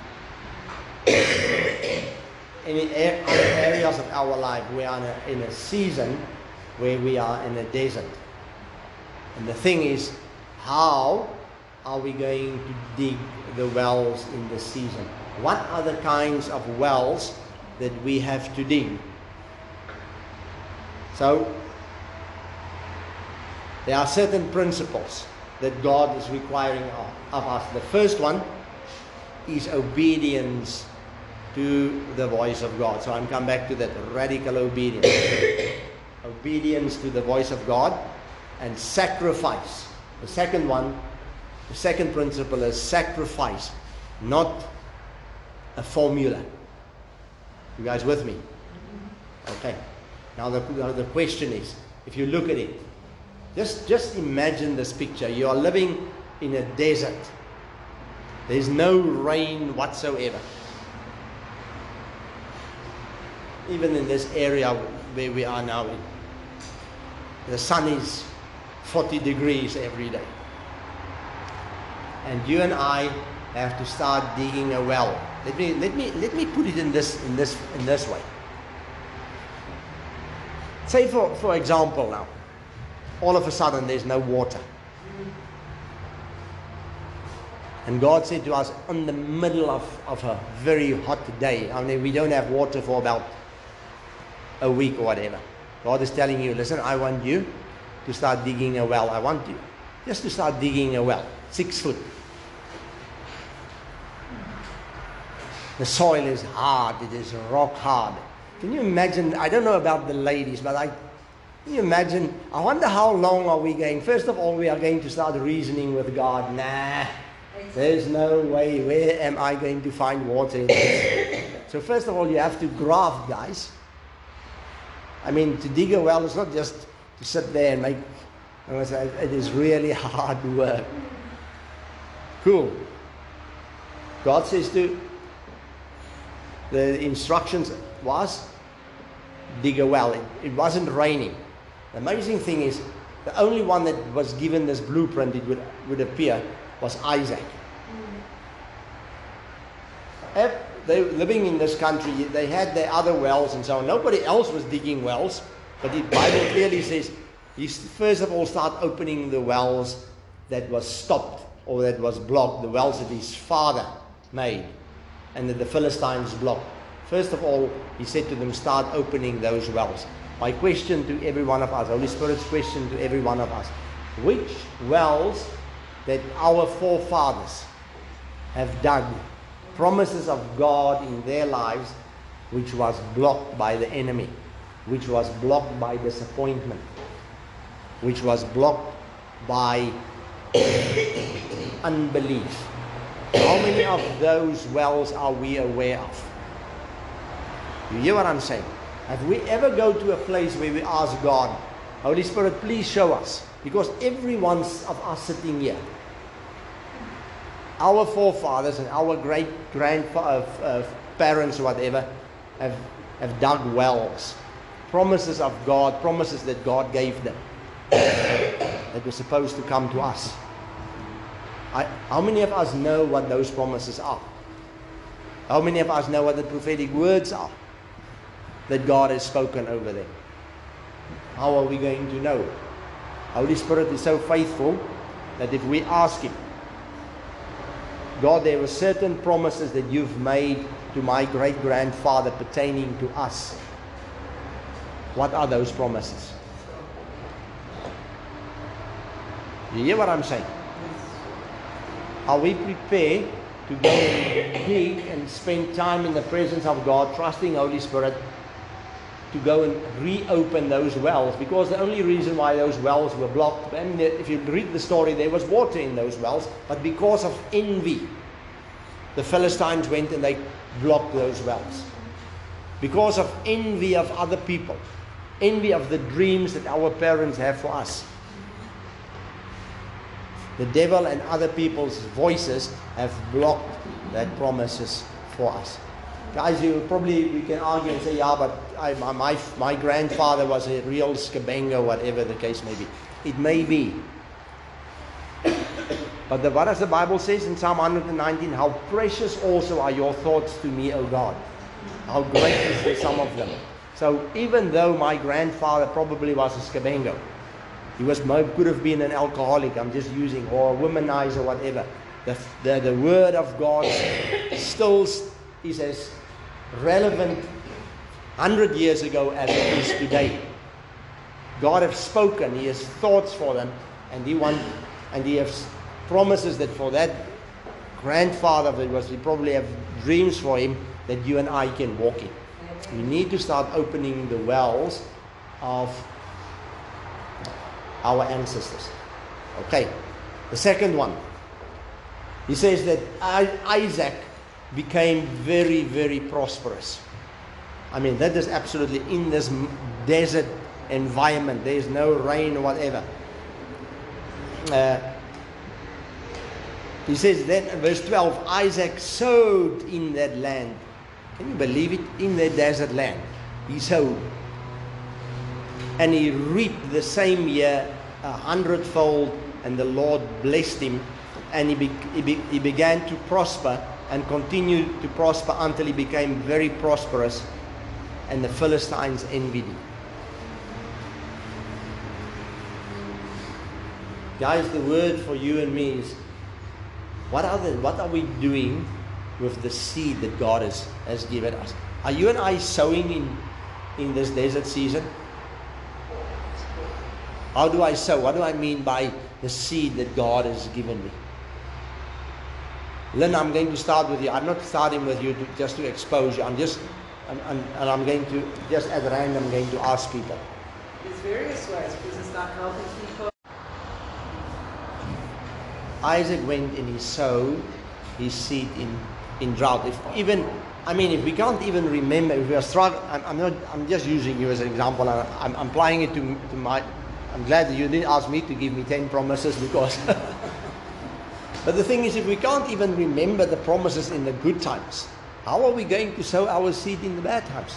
any other areas of our life, we are in a season where we are in a desert. And the thing is, how are we going to dig the wells in this season? What are the kinds of wells that we have to dig? So, there are certain principles that God is requiring of us. The first one is obedience to the voice of God. So I'm coming back to that, radical obedience. Obedience to the voice of God and sacrifice. The second one, the second principle is sacrifice, not a formula. You guys with me? Okay. Now the, the question is, if you look at it, Just, just imagine this picture. You are living in a desert. There is no rain whatsoever. Even in this area where we are now, the sun is forty degrees every day. And you and I have to start digging a well. Let me, let me, let me put it in this, in this, in this way. Say for, for example now, all of a sudden there's no water. And God said to us, in the middle of, of a very hot day, I mean, we don't have water for about a week or whatever. God is telling you, listen, I want you to start digging a well. I want you just to start digging a well, six foot. The soil is hard, it is rock hard. Can you imagine? I don't know about the ladies, but I Can you imagine? I wonder how long are we going? First of all, we are going to start reasoning with God. Nah, there's no way. Where am I going to find water in this? So first of all, you have to graft, guys. I mean, to dig a well is not just to sit there and make... It is really hard work. Cool. God says to... The instructions was, dig a well. It, it wasn't raining. The amazing thing is, the only one that was given this blueprint, it would, would appear, was Isaac. Mm-hmm. If they were living in this country, they had their other wells and so on. Nobody else was digging wells, but the Bible clearly says, he first of all start opening the wells that was stopped or that was blocked, the wells that his father made and that the Philistines blocked. First of all, he said to them, start opening those wells. My question to every one of us, Holy Spirit's question to every one of us, which wells that our forefathers have dug, promises of God in their lives, which was blocked by the enemy, which was blocked by disappointment, which was blocked by unbelief. How many of those wells are we aware of? You hear what I'm saying? If we ever go to a place where we ask God, Holy Spirit, please show us, because every one of us sitting here, our forefathers and our great grandparents, uh, whatever, have, have dug wells, promises of God, promises that God gave them that were supposed to come to us. I, how many of us know what those promises are? How many of us know what the prophetic words are that God has spoken over them? How are we going to know? Holy Spirit is so faithful that if we ask Him, God, there were certain promises that you've made to my great-grandfather pertaining to us. What are those promises? You hear what I'm saying? Are we prepared to go and dig and spend time in the presence of God, trusting Holy Spirit to go and reopen those wells? Because the only reason why those wells were blocked, and if you read the story, there was water in those wells, but because of envy, the Philistines went and they blocked those wells. Because of envy of other people, envy of the dreams that our parents have for us. The devil and other people's voices have blocked their promises for us. Guys, you probably, we can argue and say, yeah, but I, my, my grandfather was a real scabanger, whatever the case may be. It may be. But the, what does the Bible says in Psalm one nineteen? How precious also are your thoughts to me, O God. how great is the sum of them. So even though my grandfather probably was a scabengo, he was could have been an alcoholic, I'm just using, or a womanizer, whatever. The, the, the word of God still is as relevant one hundred years ago as it is today. God has spoken, He has thoughts for them, and He wants, and He has promises that for that grandfather that was, we probably have dreams for him that you and I can walk in. We need to start opening the wells of our ancestors. Okay, the second one. He says that Isaac became very, very prosperous. I mean, that is absolutely in this desert environment. There is no rain or whatever. Uh, he says then in verse twelve, Isaac sowed in that land. Can you believe it? In the desert land. He sowed. And he reaped the same year a hundredfold, and the Lord blessed him. And he, be, he, be, he began to prosper and continued to prosper until he became very prosperous, and the Philistines envied him. Guys, the word for you and me is, what are, the, what are we doing with the seed that God has, has given us? Are you and I sowing in, in this desert season? How do I sow? What do I mean by the seed that God has given me? Lynn, I'm going to start with you. I'm not starting with you to, just to expose you. I'm just, I'm, I'm, and I'm going to, just at random, I'm going to ask people. There's various ways, because it's not helping people. Isaac went and he sowed his seed in, in drought. If even, I mean, if we can't even remember, if we are struggling, I'm, I'm not, I'm just using you as an example, and I'm applying it to, to my, I'm glad that you didn't ask me to give me ten promises because... But the thing is, if we can't even remember the promises in the good times, how are we going to sow our seed in the bad times?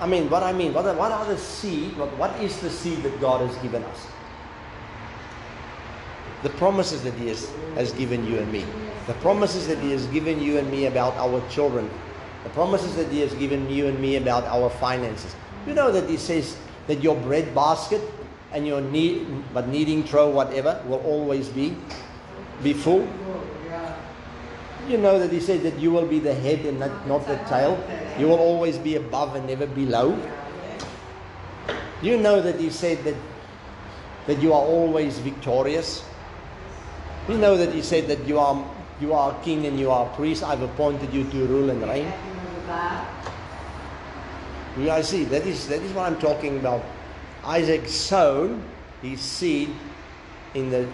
I mean, what I mean, what are, what are the seed, what, what is the seed that God has given us? The promises that He has, has given you and me. The promises that He has given you and me about our children. The promises that He has given you and me about our finances. You know that He says that your bread basket and your need, but kneading trough, whatever, will always be be full. You know that He said that you will be the head and not, not the tail. You will always be above and never below. You know that He said that that you are always victorious. You know that He said that you are you are a king and you are a priest. I've appointed you to rule and reign. Yeah, I see. That is that is what I'm talking about. Isaac sowed his seed in the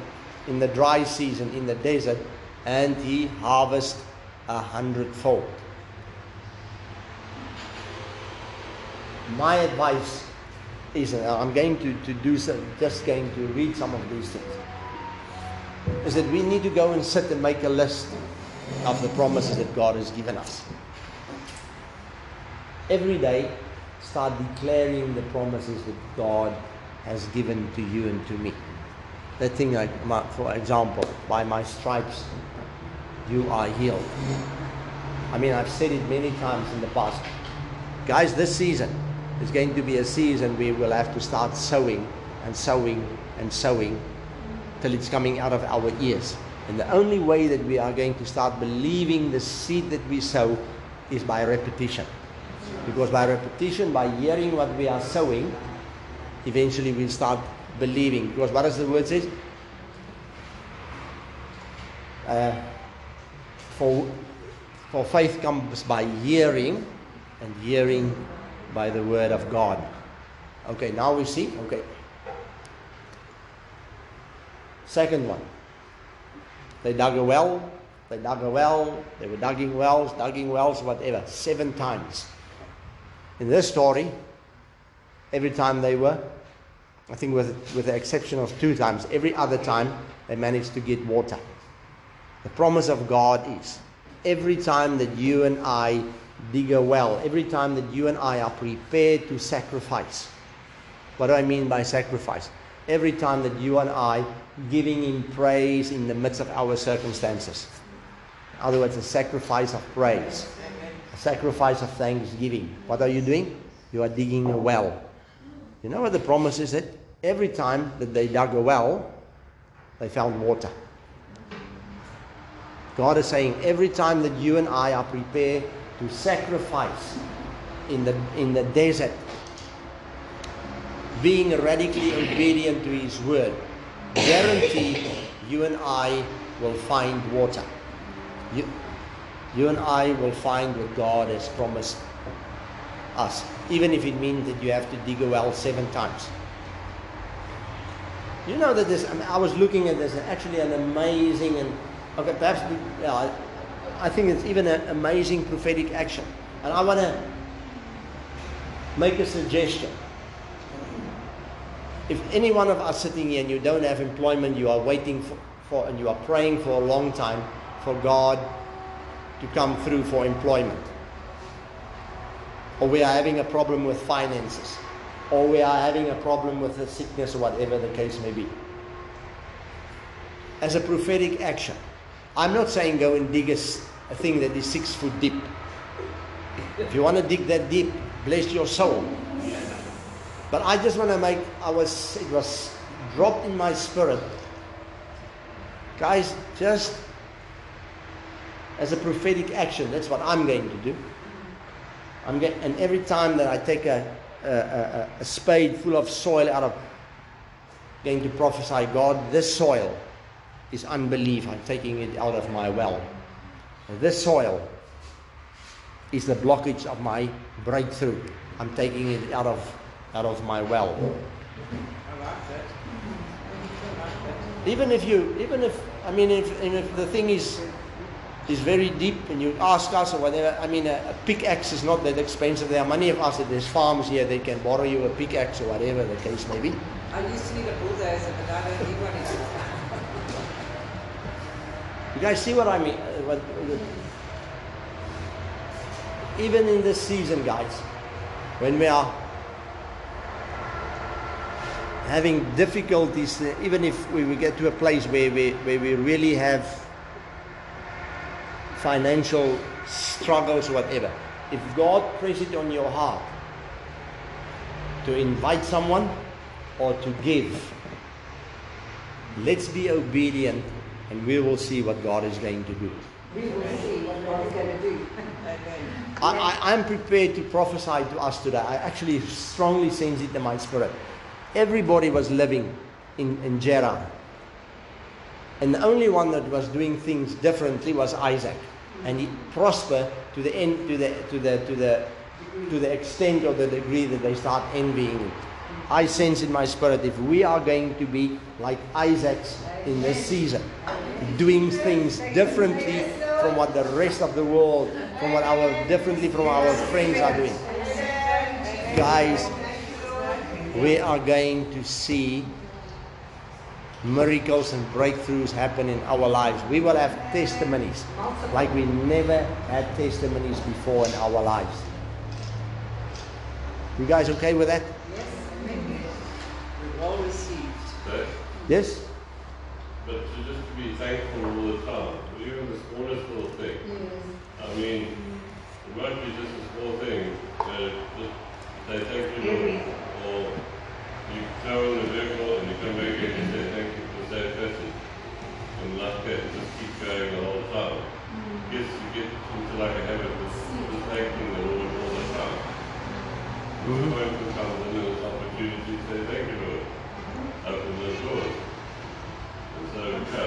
in the dry season, in the desert, and he harvested a hundredfold. My advice is, and I'm going to, to do so, just going to read some of these things, is that we need to go and sit and make a list of the promises that God has given us. Every day, start declaring the promises that God has given to you and to me. That thing like, my, for example, by my stripes you are healed. I mean, I've said it many times in the past. Guys, this season is going to be a season where we'll have to start sowing and sowing and sowing till it's coming out of our ears. And the only way that we are going to start believing the seed that we sow is by repetition. Because by repetition, by hearing what we are sowing, eventually we'll start believing. Because what does the word say? Uh, for, for faith comes by hearing, and hearing by the word of God. Okay, now we see. Okay. Second one. They dug a well. They dug a well. They were digging wells, digging wells, whatever. Seven times. In this story, every time they were, I think with, with the exception of two times, every other time they managed to get water. The promise of God is, every time that you and I dig a well, every time that you and I are prepared to sacrifice. What do I mean by sacrifice? Every time that you and I giving in praise in the midst of our circumstances. In other words, a sacrifice of praise. sacrifice of thanksgiving. What are you doing? You are digging a well. You know what the promise is? That every time that they dug a well, they found water. God is saying, every time that you and I are prepared to sacrifice in the, in the desert, being radically obedient to His word, guaranteed you and I will find water. You, you and I will find what God has promised us, even if it means that you have to dig a well seven times. You know that this, I mean, I was looking at this, actually an amazing, and okay, perhaps, yeah, I think it's even an amazing prophetic action. And I want to make a suggestion. If any one of us sitting here and you don't have employment, you are waiting for, for and you are praying for a long time for God to come through for employment, or we are having a problem with finances, or we are having a problem with a sickness, or whatever the case may be. As a prophetic action, I'm not saying go and dig a, a thing that is six foot deep. If you want to dig that deep, bless your soul. But I just want to make, I was, it was dropped in my spirit. Guys, just as a prophetic action, that's what I'm going to do. I'm get, and every time that I take a, a, a, a spade full of soil out of, going to prophesy, God, this soil is unbelief. I'm taking it out of my well. And this soil is the blockage of my breakthrough. I'm taking it out of out of my well. I like that. Even if you, even if, I mean, if, and if the thing is is very deep and you ask us or whatever, I mean, a, a pickaxe is not that expensive. There are many of us that there's farms here, they can borrow you a pickaxe or whatever the case may be. I used to need a bulldozer, but I don't need one anymore. You guys see what I mean? What, what, even in this season, guys, when we are having difficulties, even if we, we get to a place where we, where we really have financial struggles or whatever, if God presses it on your heart to invite someone or to give, let's be obedient and we will see what God is going to do. We will see what God is going to do. I, I, I'm prepared to prophesy to us today. I actually strongly sense it in my spirit. Everybody was living in, in Gerar. And the only one that was doing things differently was Isaac. And he prospered to the end, to the to the to the to the extent or the degree that they start envying it. I sense in my spirit, if we are going to be like Isaac's in this season, doing things differently from what the rest of the world, from what our differently from our friends are doing. Guys, we are going to see miracles and breakthroughs happen in our lives. We will have testimonies like we never had testimonies before in our lives. You guys okay with that? Yes, amen. We're all received. Yes? But to just to be thankful all the time, even this little thing. Yes. I mean, it might be just this little thing that just, they thank you. Everything. Or you throw in the vehicle and you come back in and say thank you for that person. And like that, just keep going the whole time. Mm-hmm. Yes, you get into like a habit of just thanking the Lord all the time. Mm-hmm. The open comes in and opportunity to say thank you, Lord. Open those doors. And so we go.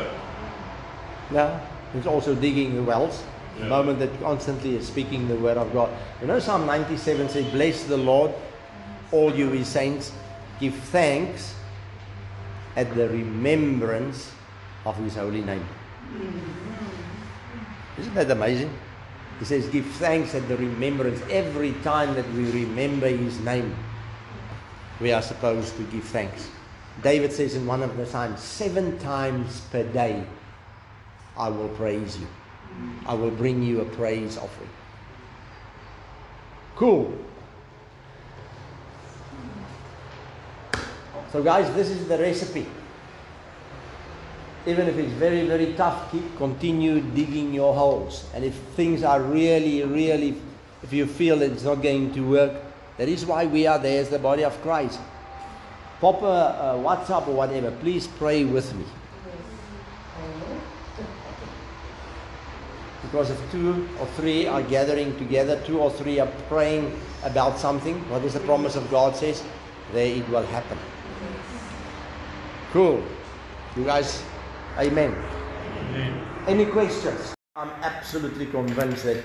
Yeah, it's also digging the wells. Yeah. The moment that constantly is speaking the word of God. You know, Psalm ninety-seven says, bless the Lord, all you His saints, give thanks at the remembrance of His holy name. Isn't that amazing? He says, give thanks at the remembrance. Every time that we remember His name, we are supposed to give thanks. David says in one of the Psalms, seven times per day, I will praise you. I will bring you a praise offering. Cool. So guys, this is the recipe. Even if it's very, very tough, keep continue digging your holes. And if things are really, really if you feel it's not going to work. That is why we are there as the body of Christ. Pop a, a WhatsApp or whatever. Please pray with me. Because if two or three are gathering together, two or three are praying about something, what is the promise of God says, there it will happen. Cool. You guys, amen. Amen. Any questions? I'm absolutely convinced that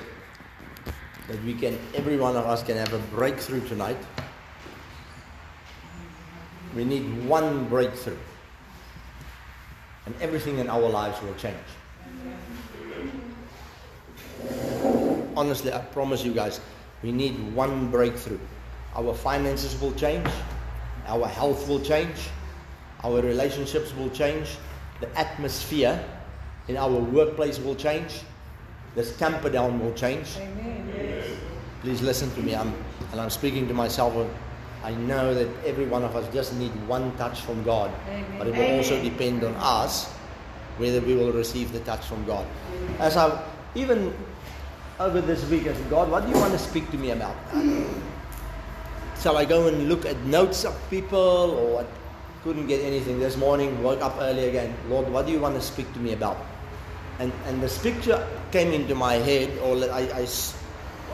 that we can, every one of us can have a breakthrough tonight. We need one breakthrough. And everything in our lives will change. Honestly, I promise you guys, we need one breakthrough. Our finances will change. Our health will change. Our relationships will change. The atmosphere in our workplace will change. This Camperdown will change. Amen. Yes. Please listen to me. I'm, and I'm speaking to myself. I know that every one of us just need one touch from God. Amen. But it will Amen. also depend on us whether we will receive the touch from God. Amen. As I've even... over this week, I said, God, what do you want to speak to me about? Shall I go and look at notes of people? Or I couldn't get anything this morning, woke up early again. Lord, what do you want to speak to me about? And and this picture came into my head, or I I,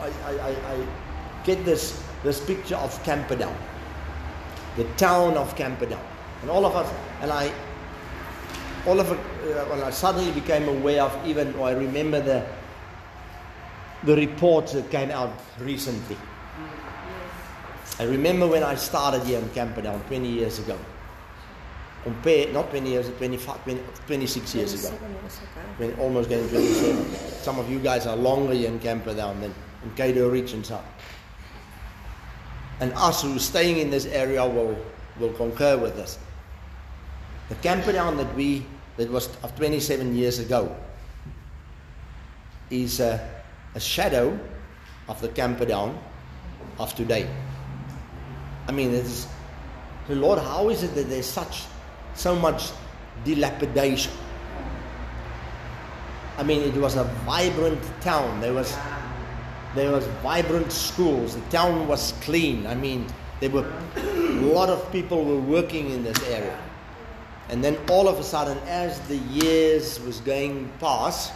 I, I, I get this, this picture of Camperdown, the town of Camperdown. And all of us, and I, all of us, when I suddenly became aware of even, or I remember the, the reports that came out recently. Yes. I remember when I started here in Camperdown twenty years ago. Compared, not twenty years, twenty-five, twenty, twenty-six years ago. When almost getting twenty-seven. Some of you guys are longer here in Camperdown than in Cato Ridge and so. And us who are staying in this area will will concur with this. The Camperdown that we that was of twenty-seven years ago is a uh, a shadow of the Camperdown of today. I mean, it's, the Lord, how is it that there's such, so much dilapidation? I mean, it was a vibrant town. There was, there was vibrant schools. The town was clean. I mean, there were a lot of people were working in this area. And then all of a sudden, as the years was going past,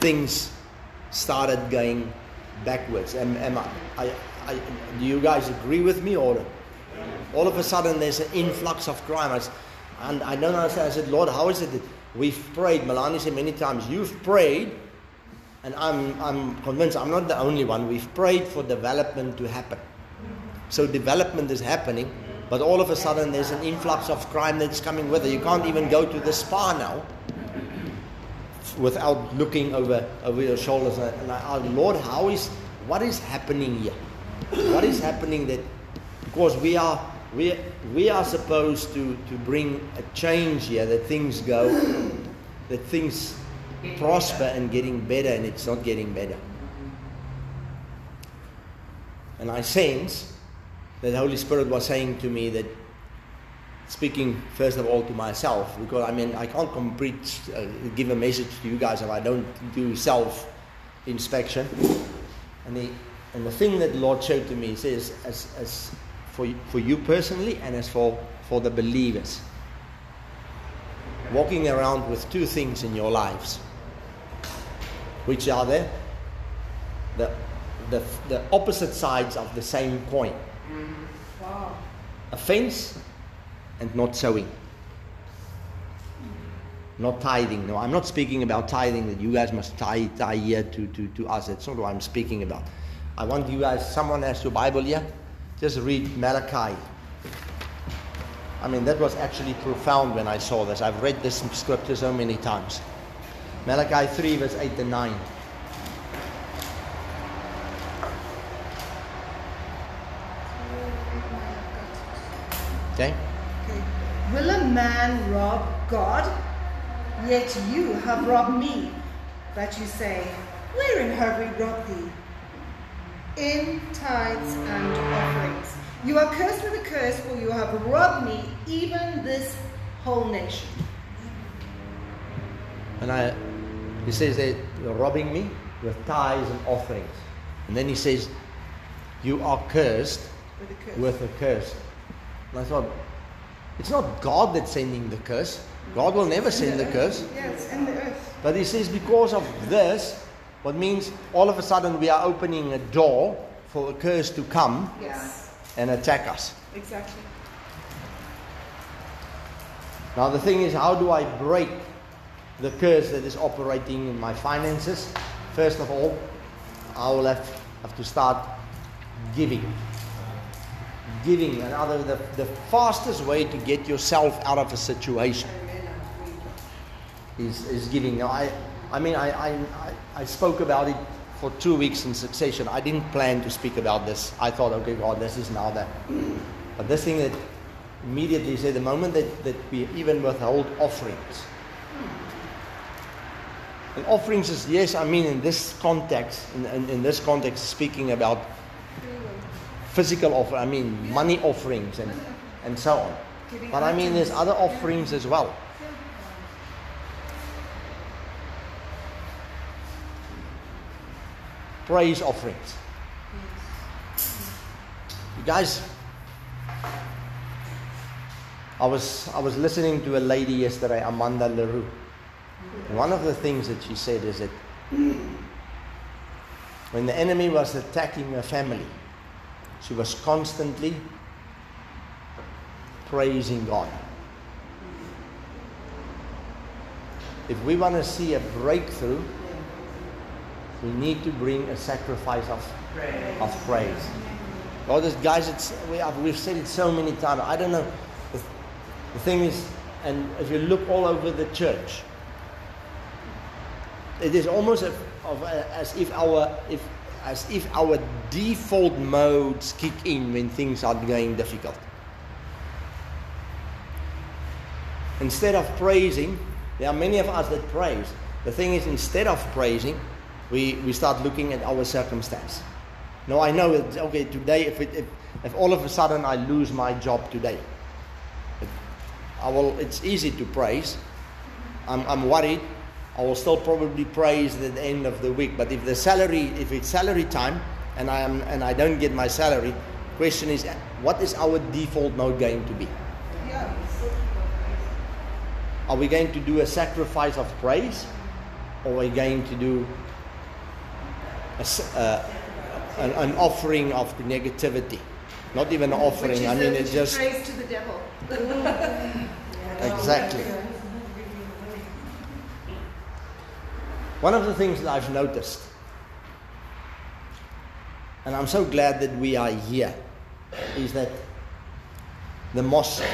things started going backwards. Am, am I, I, I, do you guys agree with me? Or all of a sudden there's an influx of crime. I, and I don't understand. I said, Lord, how is it that we've prayed? Melania said many times, you've prayed, and I'm, I'm convinced I'm not the only one. We've prayed for development to happen. So development is happening, but all of a sudden there's an influx of crime that's coming with it. You can't even go to the spa now without looking over, over your shoulders. And I asked, Lord, how is, what is happening here? What is happening that, because we are, we, we are supposed to, to bring a change here, that things go, that things prosper and getting better, and it's not getting better. And I sense that the Holy Spirit was saying to me that, speaking first of all to myself, because I mean I can't complete uh, give a message to you guys if I don't do self inspection. And the and the thing that the Lord showed to me says, as as for you, for you personally, and as for for the believers, walking around with two things in your lives, which are the the the, the opposite sides of the same coin. Wow. Offense. And not sowing. Not tithing. No, I'm not speaking about tithing that you guys must tie tie here to, to, to us. That's not what I'm speaking about. I want you guys, someone has your Bible here, just read Malachi. I mean, that was actually profound when I saw this. I've read this scripture so many times. Malachi three, verse eight and nine. Okay? Will a man rob God? Yet you have robbed me. But you say, wherein have we robbed thee? In tithes and offerings. You are cursed with a curse, for you have robbed me, even this whole nation. And I, he says that you're robbing me with tithes and offerings. And then he says, you are cursed with a curse. With a curse. And I thought, it's not God that's sending the curse. God will never send the curse. Yes, and the earth. But he says, because of this, what means all of a sudden we are opening a door for a curse to come yes. and attack us. Exactly. Now the thing is, how do I break the curse that is operating in my finances? First of all, I will have, have to start giving. Giving, and other, the, the fastest way to get yourself out of a situation is, is giving. Now, I, I mean, I, I, I spoke about it for two weeks in succession. I didn't plan to speak about this. I thought, okay, God, this is now that. But this thing that immediately said, the moment that, that we even withhold offerings. And offerings is, yes, I mean, in this context, in, in, in this context, speaking about physical offer, I mean, money offerings and, and so on. But I mean, there's other offerings as well. Praise offerings. You guys, I was I was listening to a lady yesterday, Amanda LaRue. And one of the things that she said is that when the enemy was attacking her family, she was constantly praising God. If we want to see a breakthrough, we need to bring a sacrifice of praise. Of praise. God, guys, it's, we have, we've said it so many times. I don't know. The, the thing is, and if you look all over the church, it is almost a, of a, as if our if as if our default modes kick in when things are going difficult. Instead of praising, there are many of us that praise. The thing is, instead of praising, we, we start looking at our circumstance. Now I know that, okay, today, if, it, if if all of a sudden I lose my job today, I will. It's easy to praise. I'm I'm worried. I will still probably praise at the end of the week. But if the salary, if it's salary time, and I am and I don't get my salary, question is, what is our default mode going to be? Yeah. Are we going to do a sacrifice of praise, or are we going to do a, uh, an, an offering of negativity? Not even an offering. Which is I mean, a, it's just praise to the devil. Exactly. One of the things that I've noticed, and I'm so glad that we are here, is that the mosque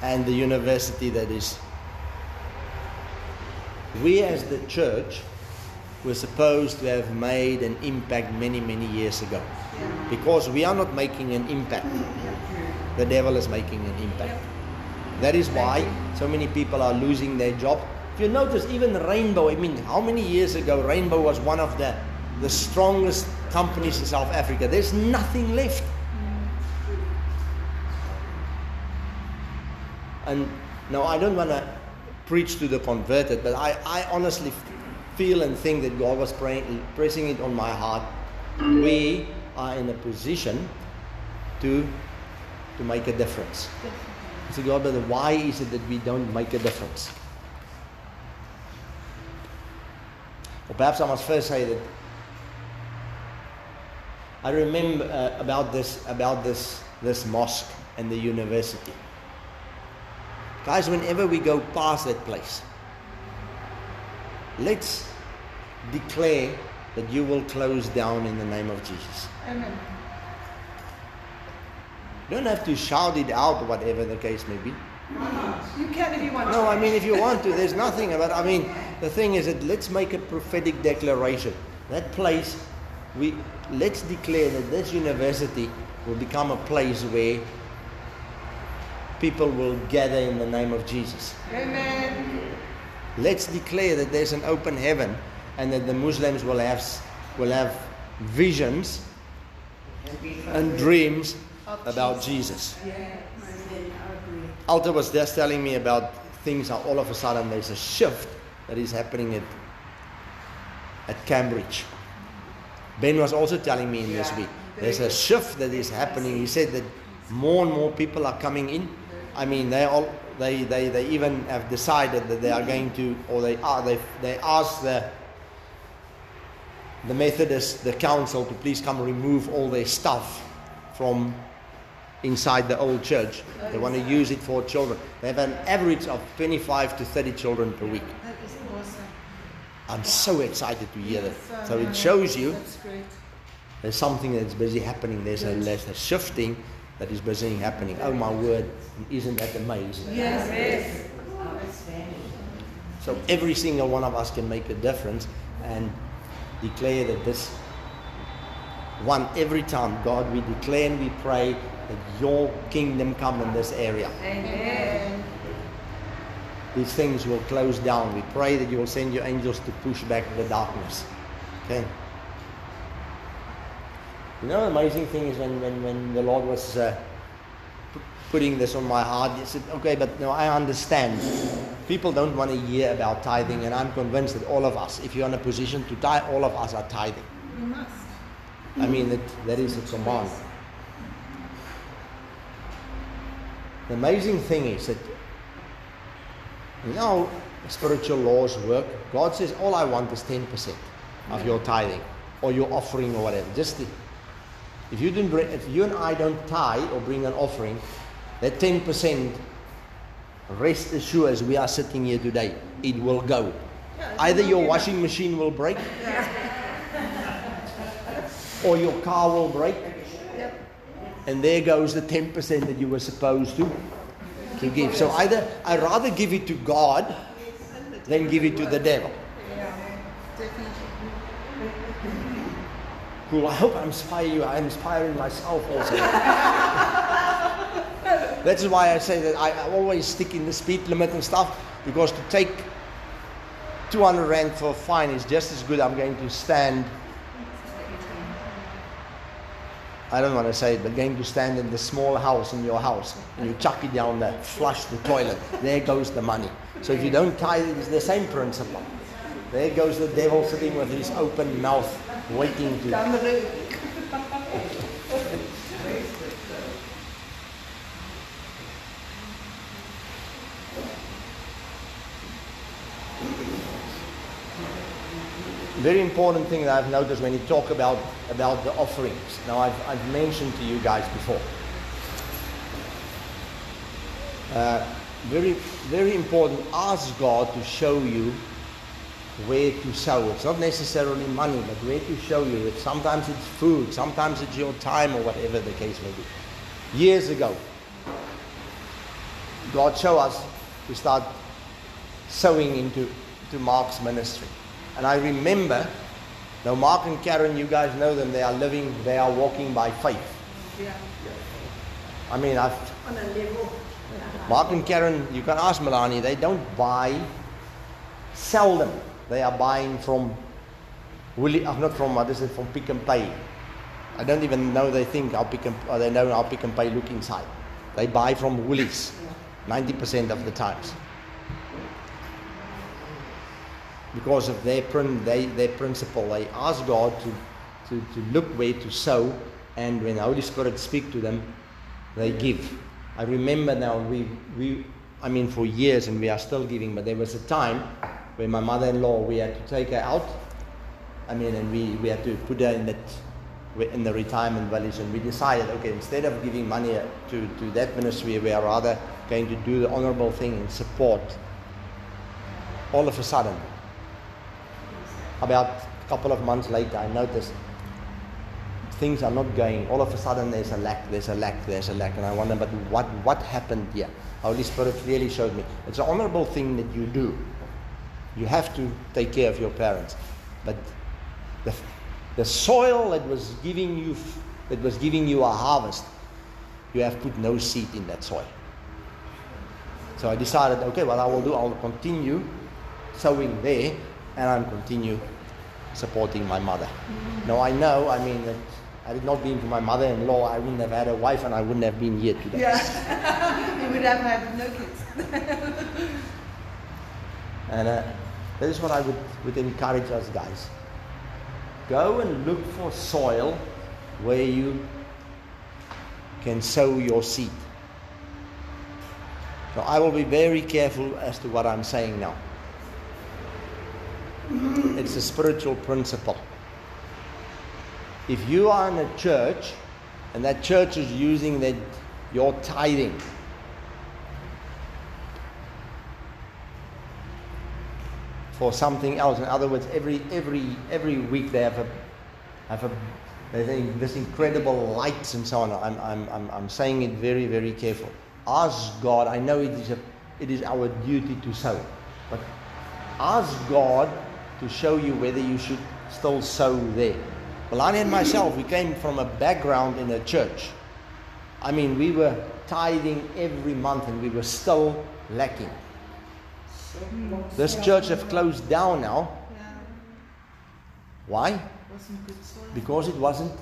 and the university that is, we as the church were supposed to have made an impact many, many years ago. Because we are not making an impact. The devil is making an impact. That is why so many people are losing their job. If you notice, even Rainbow, I mean, how many years ago Rainbow was one of the, the strongest companies in South Africa. There's nothing left. And now I don't want to preach to the converted, but I, I honestly feel and think that God was praying, pressing it on my heart. We are in a position to, to make a difference. So God, but why is it that we don't make a difference? Or perhaps I must first say that I remember uh, about this about this this mosque and the university. Guys, whenever we go past that place, let's declare that you will close down in the name of Jesus. Amen. You don't have to shout it out, whatever the case may be. You can if you want to. No, I mean, if you want to, there's nothing about, I mean, the thing is that let's make a prophetic declaration. That place, we let's declare that this university will become a place where people will gather in the name of Jesus. Amen. Let's declare that there's an open heaven and that the Muslims will have will have visions and dreams about Jesus. Yes. Alta was just telling me about things, how all of a sudden there's a shift that is happening at, at Cambridge. Ben was also telling me in this week, there's a shift that is happening. He said that more and more people are coming in. I mean, they all they they, they even have decided that they are going to, or they are they they asked the the Methodist the council to please come remove all their stuff from inside the old church. They want to use it for children. They have an average of twenty-five to thirty children per week. That is awesome. I'm so excited to hear that. So it shows you there's something that's busy happening. There's a, there's a shifting that is busy happening. Oh my word, isn't that amazing? Yes, yes. So every single one of us can make a difference and declare that this one, every time, God, we declare and we pray that your kingdom come in this area. Amen. These things will close down. We pray that you will send your angels to push back the darkness. Okay. You know, the amazing thing is when, when, when the Lord was uh, p- putting this on my heart, He said, okay, but no, I understand. People don't want to hear about tithing, and I'm convinced that all of us, if you're in a position to tithe, all of us are tithing. You must. I mean, that, that is a command. The amazing thing is that, you know, spiritual laws work. God says, all I want is ten percent of your tithing or your offering or whatever. Just the, If you didn't bring, if you and I don't tithe or bring an offering, that ten percent, rest assured as we are sitting here today, it will go. Either your washing machine will break, or your car will break, and there goes the ten percent that you were supposed to, to give. So either I'd rather give it to God than give it to the devil. Cool. I hope I inspire you. I'm inspiring myself also. That's why I say that I, I always stick in the speed limit and stuff, because to take two hundred rand for a fine is just as good. I'm going to stand, I don't want to say it, but going to stand in the small house in your house and you chuck it down there, flush the toilet. There goes the money. So if you don't tithe, it's the same principle. There goes the devil sitting with his open mouth, waiting to... Very important thing that I've noticed when you talk about, about the offerings. Now, I've, I've mentioned to you guys before. Uh, very, very important. Ask God to show you where to sow. It's not necessarily money, but where to show you it. Sometimes it's food, sometimes it's your time, or whatever the case may be. Years ago, God showed us to start sowing into to Mark's ministry. And I remember, now Mark and Karen, you guys know them, they are living, they are walking by faith. Yeah. I mean, I've... On a level. Mark and Karen, you can ask Melania, they don't buy, sell them. They are buying from, Willie, not from, what is it, from Pick and Pay. I don't even know they think how Pick and, or they know how Pick and Pay look inside. They buy from Woolies, ninety percent of the times. Because of their, they, their principle, they ask God to, to, to look where to sow, and when the Holy Spirit speaks to them, they give. I remember now, we, we, I mean for years, and we are still giving, but there was a time where my mother-in-law, we had to take her out, I mean, and we, we had to put her in that, in the retirement village, and we decided, okay, instead of giving money to, to that ministry, we are rather going to do the honorable thing and support. All of a sudden, about a couple of months later, I noticed things are not going, all of a sudden there's a lack, there's a lack, there's a lack, and I wonder, but what, what happened here? Holy Spirit really showed me, it's an honorable thing that you do. You have to take care of your parents, but the the soil that was giving you that was giving you a harvest, you have put no seed in that soil. So I decided, okay, what I will do, I will continue sowing there, and I'll continue supporting my mother. Mm-hmm. Now I know, I mean, that had it not been for my mother-in-law, I wouldn't have had a wife, and I wouldn't have been here today. Yeah, you would have had no kids. And uh, that is what I would, would encourage us guys. Go and look for soil where you can sow your seed. So I will be very careful as to what I'm saying now. It's a spiritual principle. If you are in a church and that church is using that your tithing for something else, in other words, every every every week they have a have a they think this incredible lights and so on. I'm I'm I'm I'm saying it very very careful. Ask God. I know it is a it is our duty to sow, but ask God to show you whether you should still sow there. Melania and myself, we came from a background in a church. I mean, we were tithing every month and we were still lacking. This church have closed down now. Why? Because it wasn't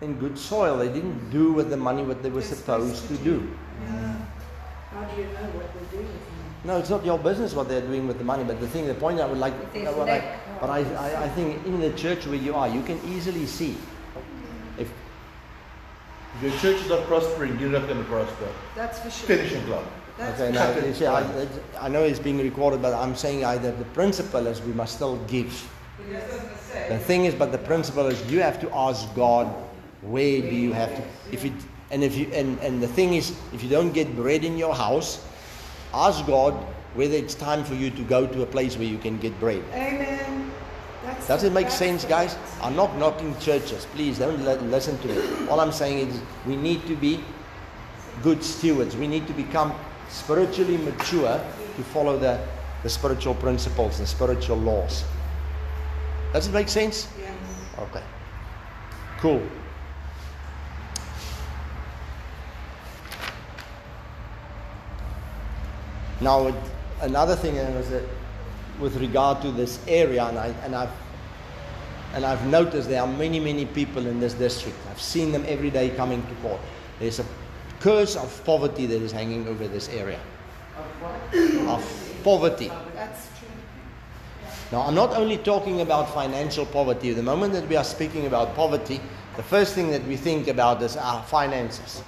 in good soil. They didn't do with the money what they were supposed to do. How do you know what they do with it? No, it's not your business what they're doing with the money, but the thing, the point I would like... No, what I, but I, I, I think in the church where you are, you can easily see. If, if your church is not prospering, you're not going to prosper. That's for sure. Finishing club. Okay, now, see, I, I know it's being recorded, but I'm saying either the principle is we must still give. Yes. The thing is, but the principle is you have to ask God, where do you have to... If it, And if you and, and the thing is, if you don't get bread in your house, ask God whether it's time for you to go to a place where you can get bread. Amen. That's Does it make sense, guys? I'm not knocking churches. Please don't listen to me. All I'm saying is we need to be good stewards. We need to become spiritually mature to follow the, the spiritual principles, the spiritual laws. Does it make sense? Yes. Okay. Cool. Now, another thing was that with regard to this area, and, I, and, I've, and I've noticed there are many, many people in this district. I've seen them every day coming to court. There's a curse of poverty that is hanging over this area. Of what? Of poverty. That's true. Now, I'm not only talking about financial poverty. The moment that we are speaking about poverty, the first thing that we think about is our finances.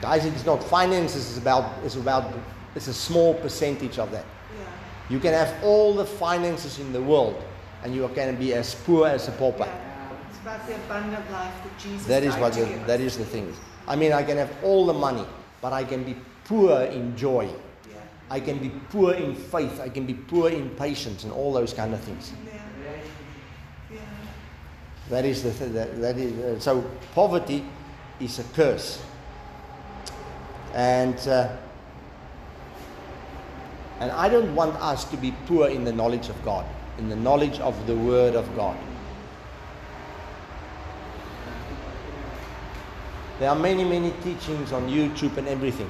Guys, it's not finances, it's about... It's about It's a small percentage of that. Yeah. You can have all the finances in the world and you can be as poor as a pauper. Yeah. It's about the abundant life that Jesus that is what the, That is the thing. I mean, I can have all the money, but I can be poor in joy. Yeah. I can be poor in faith. I can be poor in patience and all those kind of things. Yeah. Yeah. That is the th- that, that is uh, so poverty is a curse. And... Uh, And I don't want us to be poor in the knowledge of God, in the knowledge of the Word of God. There are many, many teachings on YouTube and everything.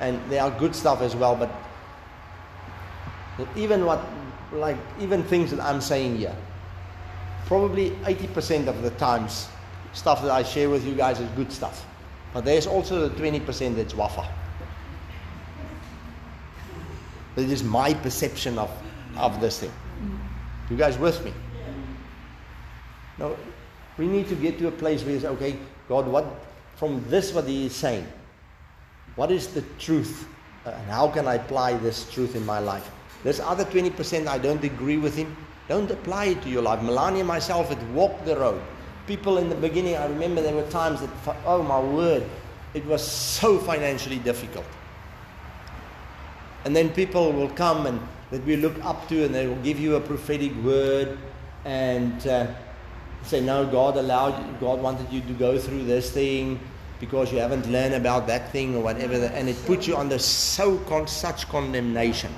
And they are good stuff as well, but even what, like, even things that I'm saying here, probably eighty percent of the times, stuff that I share with you guys is good stuff. But there's also the twenty percent that's waffle. That is my perception of, of this thing. You guys with me? No, we need to get to a place where it's okay, God, what from this what He is saying? What is the truth? Uh, and how can I apply this truth in my life? There's other twenty percent I don't agree with Him. Don't apply it to your life. Melania and myself had walked the road. People in the beginning, I remember there were times that, oh my word, it was so financially difficult. And then people will come and that we look up to, and they will give you a prophetic word and uh, say, no, God allowed you, God wanted you to go through this thing because you haven't learned about that thing or whatever. And it puts you under so con- such condemnation.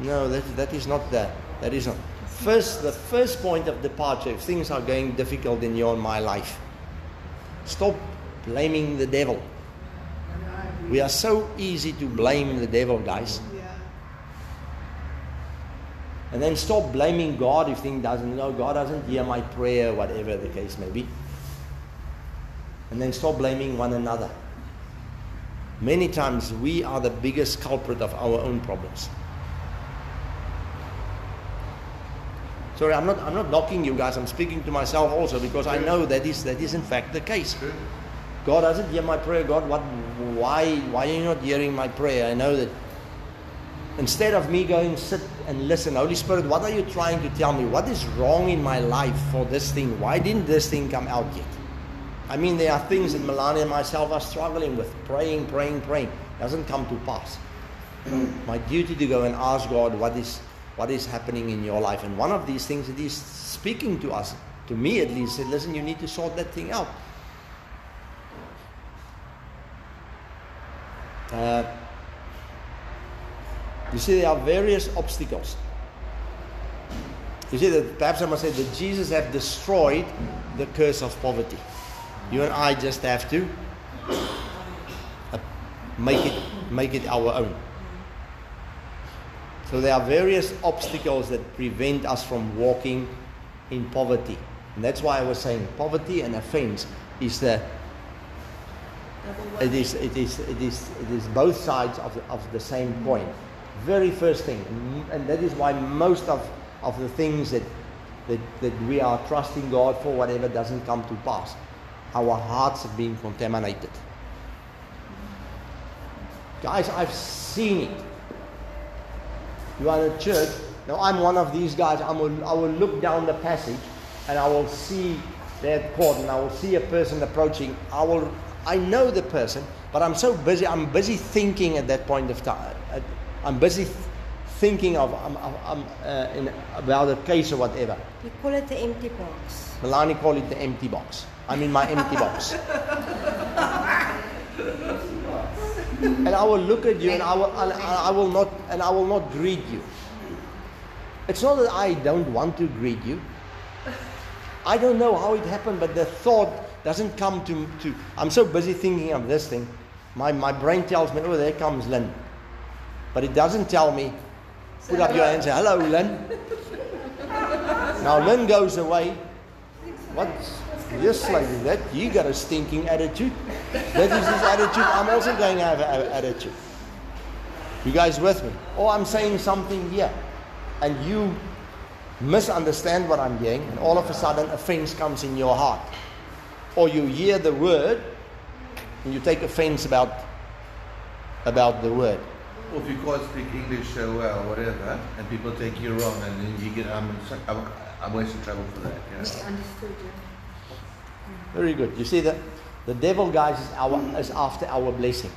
No, that that is not that. That is not. First, the first point of departure, if things are going difficult in your and my life, stop blaming the devil. We are so easy to blame the devil, guys. Yeah. And then stop blaming God if things doesn't, no, God doesn't hear my prayer, whatever the case may be. And then stop blaming one another. Many times we are the biggest culprit of our own problems. Sorry, I'm not I'm not knocking you guys. I'm speaking to myself also, because I know that is that is in fact the case. God doesn't hear my prayer. God, what? Why? Why are you not hearing my prayer? I know that. Instead of me going sit and listen, Holy Spirit, what are you trying to tell me? What is wrong in my life for this thing? Why didn't this thing come out yet? I mean, there are things that Melania and myself are struggling with. Praying, praying, praying. Doesn't come to pass. My duty to go and ask God, what is what is happening in your life? And one of these things that He's speaking to us, to me at least, said, listen, you need to sort that thing out. Uh, you see, there are various obstacles. You see, that perhaps I must say that Jesus has destroyed the curse of poverty. You and I just have to uh, make it make it our own. So there are various obstacles that prevent us from walking in poverty. And that's why I was saying poverty and offense is the it is it is it is it is both sides of the, of the same coin. Very first thing, and that is why most of, of the things that, that that we are trusting God for, whatever, doesn't come to pass. Our hearts have been contaminated. Guys, I've seen it. You are in a church. Now, I'm one of these guys. I'm a, I will look down the passage and I will see that cord, and I will see a person approaching. I will, I know the person, but I'm so busy. I'm busy thinking at that point of time. I'm busy th- thinking of I'm, I'm, uh, in, about a case or whatever. You call it the empty box. Melanie call it the empty box. I'm in my empty box. And I will look at you, and I will, I, I will not, and I will not greet you. It's not that I don't want to greet you. I don't know how it happened, but the thought doesn't come to. to I'm so busy thinking of this thing, my my brain tells me, oh, there comes Lynn, but it doesn't tell me, put up your hand and say, hello, Lynn. Now Lynn goes away. What's Yes, like that, you got a stinking attitude. That is his attitude. I'm also going to have an attitude. You guys with me? Or I'm saying something here, and you misunderstand what I'm hearing, and all of a sudden offense comes in your heart. Or you hear the word, and you take offense about about the word. Or if you can't speak English so well, whatever, and people take you wrong, and then you get, I'm, I'm, I'm wasting trouble for that. You know? Misunderstood, yeah. Very good. You see that the devil, guys, is, our, is after our blessing.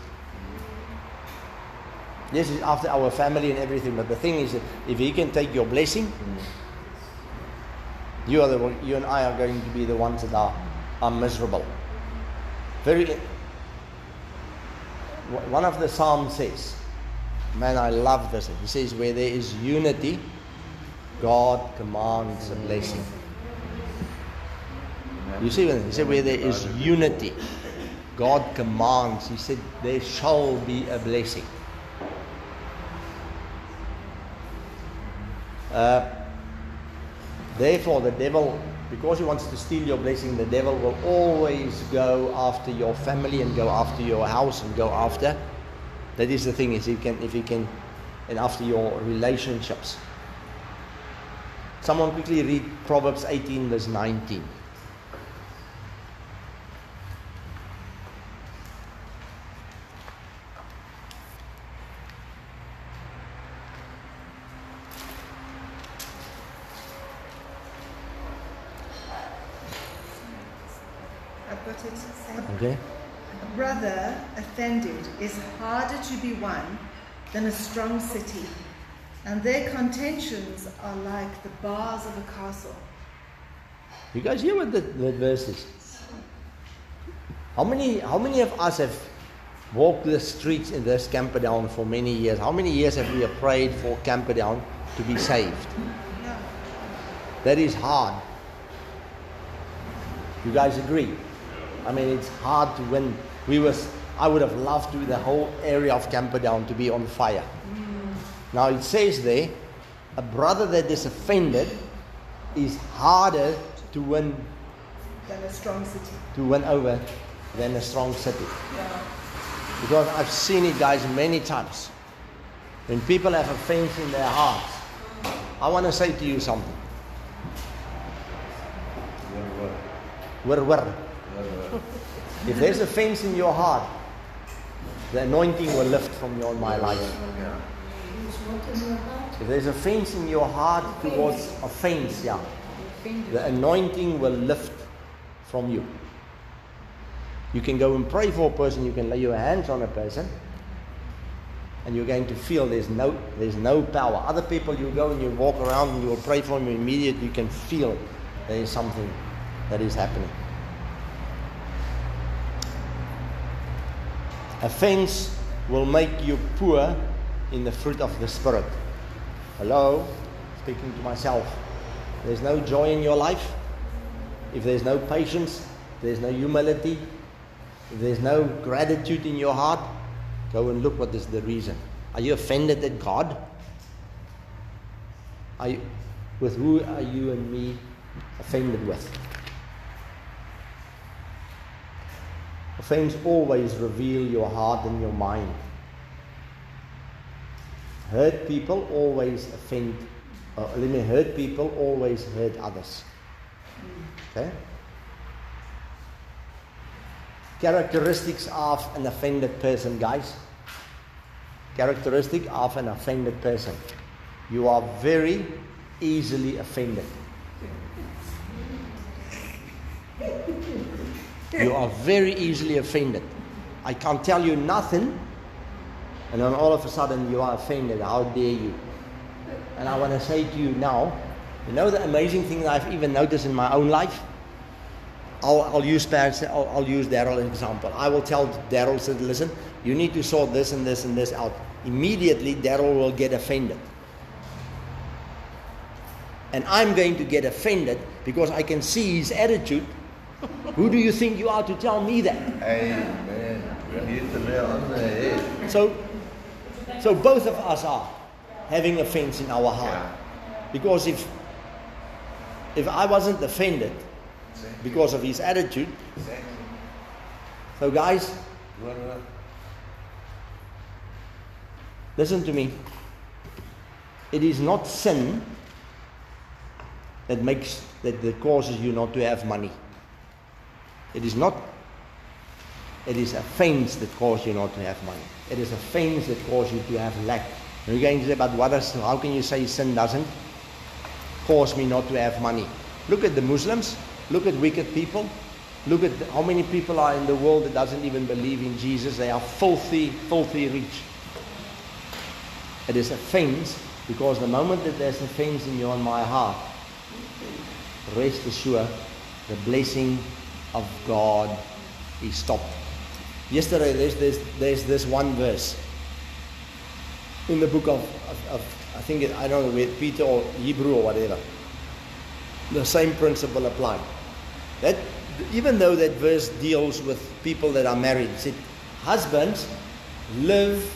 Yes, he's after our family and everything. But the thing is, that if he can take your blessing, you are the you and I are going to be the ones that are are miserable. Very. One of the Psalms says, "Man, I love this." He says, "Where there is unity, God commands a blessing." You see, he said, where there is unity, God commands. He said, there shall be a blessing. Uh, therefore, the devil, because he wants to steal your blessing, the devil will always go after your family and go after your house and go after. That is the thing, is he can, if he can, and after your relationships. Someone quickly read Proverbs eighteen, verse nineteen. Okay. A brother offended is harder to be won than a strong city, and their contentions are like the bars of a castle. You guys hear what the, the verse is? How many, how many of us have walked the streets in this Camperdown for many years? How many years have we prayed for Camperdown to be saved? No. That is hard. You guys agree? I mean, it's hard to win. We was, I would have loved to the whole area of Camperdown to be on fire. Mm. Now it says there, a brother that is offended is harder to win than a strong city. To win over than a strong city. Yeah. Because I've seen it, guys, many times. When people have offense in their hearts, I want to say to you something. Whir, whir. If there's offense in your heart, the anointing will lift from your my life. If there's offense in your heart towards offense, yeah, the anointing will lift from you. You can go and pray for a person, you can lay your hands on a person, and you're going to feel there's no there's no power. Other people, you go and you walk around and you will pray for them, immediately you can feel there is something that is happening. Offense will make you poor in the fruit of the Spirit. Hello? Speaking to myself. There's no joy in your life. If there's no patience, there's no humility, if there's no gratitude in your heart, go and look what is the reason. Are you offended at God? Are you, with who are you and me offended with? Offense always reveal your heart and your mind. Hurt people always offend, uh, let me hurt people always hurt others. Okay? Characteristics of an offended person, guys. Characteristic of an offended person. You are very easily offended. You are very easily offended. I can't tell you nothing, and then all of a sudden you are offended. How dare you? And I want to say to you now, you know the amazing thing that I've even noticed in my own life? I'll, I'll use parents, I'll, I'll use Daryl as an example. I will tell Daryl, said, listen, you need to sort this and this and this out. Immediately, Daryl will get offended. And I'm going to get offended because I can see his attitude. Who do you think you are to tell me that? Amen. We'll hit the nail on the head. So, so both of us are having offense in our heart. Yeah. Because if, if I wasn't offended, because of his attitude. So guys, listen to me. It is not sin that makes that, that causes you not to have money. It is not. It is offense that causes you not to have money. It is offense that causes you to have lack. And you're going to say, but what is, how can you say sin doesn't cause me not to have money? Look at the Muslims. Look at wicked people. Look at how many people are in the world that doesn't even believe in Jesus. They are filthy, filthy rich. It is offense, because the moment that there's offense in your and my heart, rest assured, the blessing of God is stopped. Yesterday, there's this, there's this one verse in the book of, of, of I think, it, I don't know, with Peter or Hebrew or whatever. The same principle applied. That even though that verse deals with people that are married, it said, husbands, live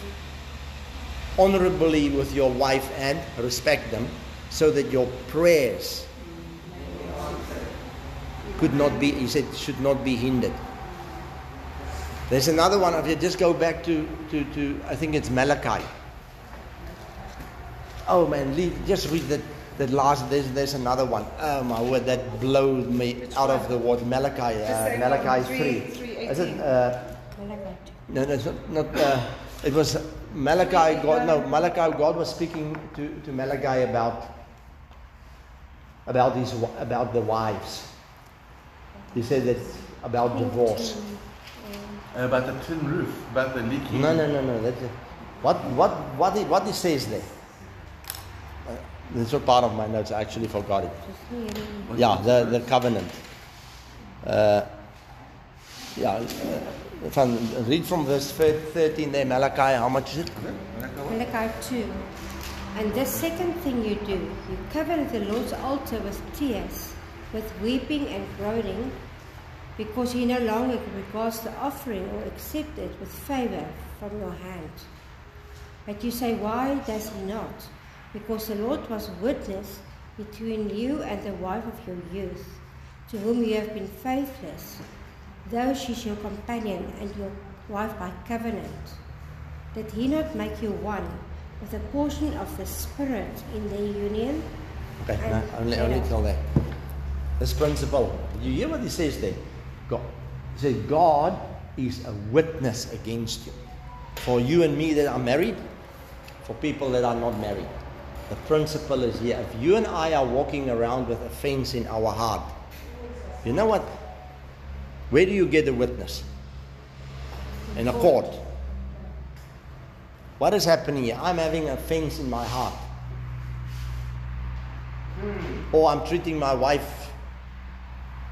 honorably with your wife and respect them, so that your prayers could not be, he said, should not be hindered. There's another one. If you just go back to, to, to I think it's Malachi. Oh man, leave, just read that. That last, there's, there's another one. Oh my word, that blowed me Which out one? of the water. Malachi, uh, Malachi three. three Is it? Uh, Malachi. No, no, it's not. not uh, it was Malachi. God, no, Malachi. God was speaking to, to Malachi about about his about the wives. He said that about divorce. Uh, about the tin roof, about the leaking. No, no, no, no. That's a, what what what he, what he says there. This was part of my notes. I actually forgot it. Yeah, the, the covenant. Uh, yeah, uh, from, read from verse thirteen there, Malachi. How much is it? Malachi two. And the second thing you do, you cover the Lord's altar with tears, with weeping and groaning, because he no longer regards the offering or accepts it with favor from your hand. But you say, why does he not? Because the Lord was witness between you and the wife of your youth, to whom you have been faithless, though she is your companion and your wife by covenant. Did he not make you one with a portion of the Spirit in their union? Okay, no, only, only till there. This principle, You hear what he says there? God. He says, God is a witness against you. For you and me that are married, for people that are not married. The principle is here. If you and I are walking around with offense in our heart, you know what? Where do you get a witness? In a court. What is happening here? I'm having offense in my heart. Or I'm treating my wife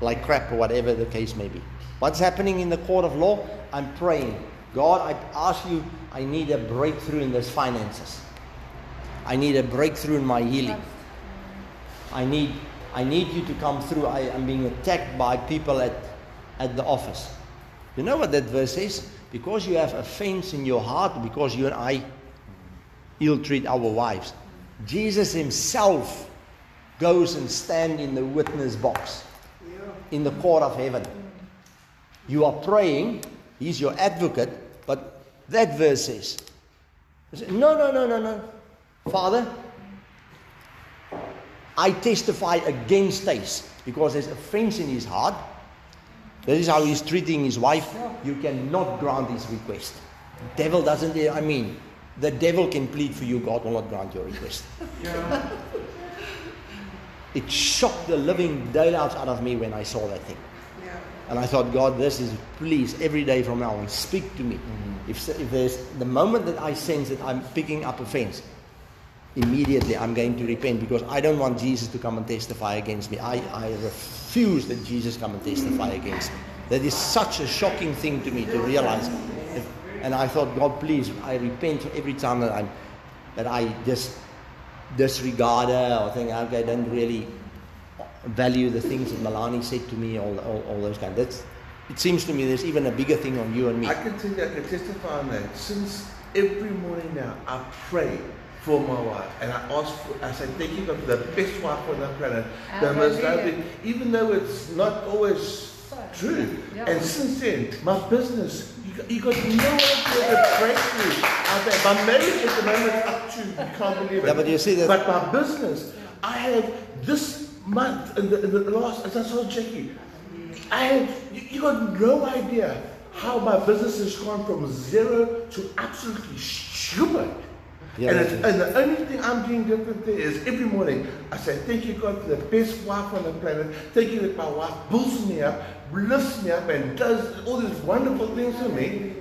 like crap, or whatever the case may be. What's happening in the court of law? I'm praying. God, I ask you, I need a breakthrough in those finances. I need a breakthrough in my healing. I need I need you to come through. I am being attacked by people at, at the office. You know what that verse says? Because you have offense in your heart, because you and I ill-treat our wives. Jesus himself goes and stands in the witness box, in the court of heaven. You are praying. He's your advocate. But that verse says, no, no, no, no, no. Father, I testify against this, because there's offense in his heart. That is how he's treating his wife. You cannot grant his request. The devil doesn't, I mean, the devil can plead for you. God will not grant your request. Yeah. It shocked the living daylights out of me when I saw that thing. Yeah. And I thought, God, this is, please, every day from now on, speak to me. Mm-hmm. If, if there's the moment that I sense that I'm picking up offense, immediately I'm going to repent, because I don't want Jesus to come and testify against me. I, I refuse that Jesus come and testify against me. That is such a shocking thing to me to realize. If, and I thought, God, please, I repent for every time that I'm that I just disregard her, or think, okay, I don't really value the things that Melania said to me, all, all, all those kinds. That's, it seems to me there's even a bigger thing on you and me. I can think I can testify on that. Since every morning now I pray for my wife, and I ask for, I say, thank you God for the best wife on the planet, the most loving, even though it's not always true. Yeah. And since then, my business, you got, you got no idea the breakthrough out there. My marriage at the moment is up to, you can't believe it. Yeah, but you see that. But my business, I have this month, in the, in the last, as I saw Jackie, I have, you, you got no idea how my business has gone from zero to absolutely stupid. Yeah, and, it's, and the only thing I'm doing different there is every morning I say, thank you God for the best wife on the planet. Thank you that my wife pulls me up, lifts me up, and does all these wonderful things for me.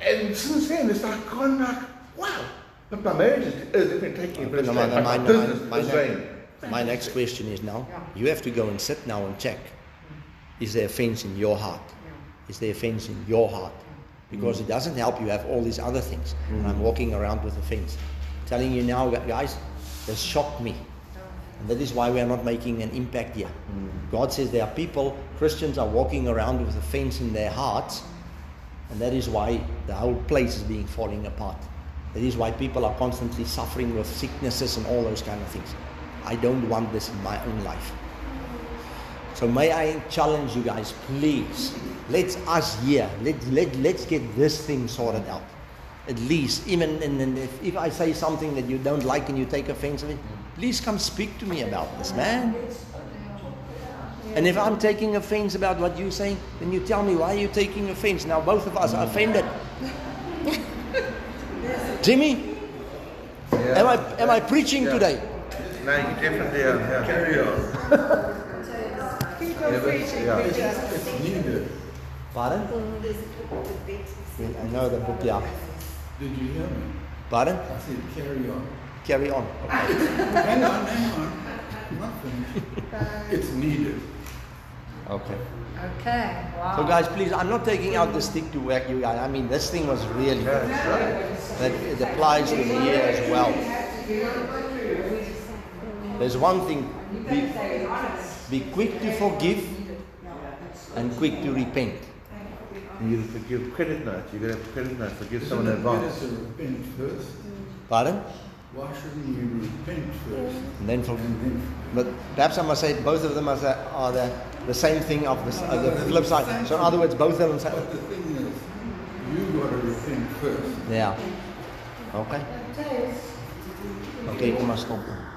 And since then it's like gone like, wow. But my marriage is, is definitely taking a bit of time. My next question is now, yeah. You have to go and sit now and check. Is there offense in your heart? Yeah. Is there offense in your heart? Because it doesn't help you have all these other things. Mm-hmm. And I'm walking around with offense. I'm telling you now, guys, this shocked me. And that is why we are not making an impact here. Mm-hmm. God says there are people, Christians are walking around with offense in their hearts. And that is why the whole place is being falling apart. That is why people are constantly suffering with sicknesses and all those kind of things. I don't want this in my own life. So may I challenge you guys, please, let's us here, let, let, let's get this thing sorted out. At least, even and, and if, if I say something that you don't like and you take offense of it, please come speak to me about this, man. And if I'm taking offense about what you're saying, then you tell me, why are you taking offense? Now both of us are offended. Jimmy, yeah. am, I, am I preaching yeah. today? No, you definitely are. Yeah. Carry on. Yeah, but it's, yeah. it's, it's needed. Pardon? I know the book, yeah. Did you hear me? Pardon? I said carry on. Carry on. Okay. hang on, hang on. Nothing. It's needed. Okay. Okay. Wow. So guys, please, I'm not taking out the stick to whack you guys. I mean, this thing was really good. Yes, right. That it applies to me here as well. There's one thing. Be, be quick to forgive and quick to repent. You forgive credit note. You're going to have credit note. Forgive someone in advance. Better to repent first. Pardon? Why shouldn't you repent first? And then forgive. But perhaps I must say both of them are the, are the, the same thing of the, uh, the flip side. So in other words, both of them. Say, but the thing is, you got to repent first. Yeah. Okay. Okay, you must stop.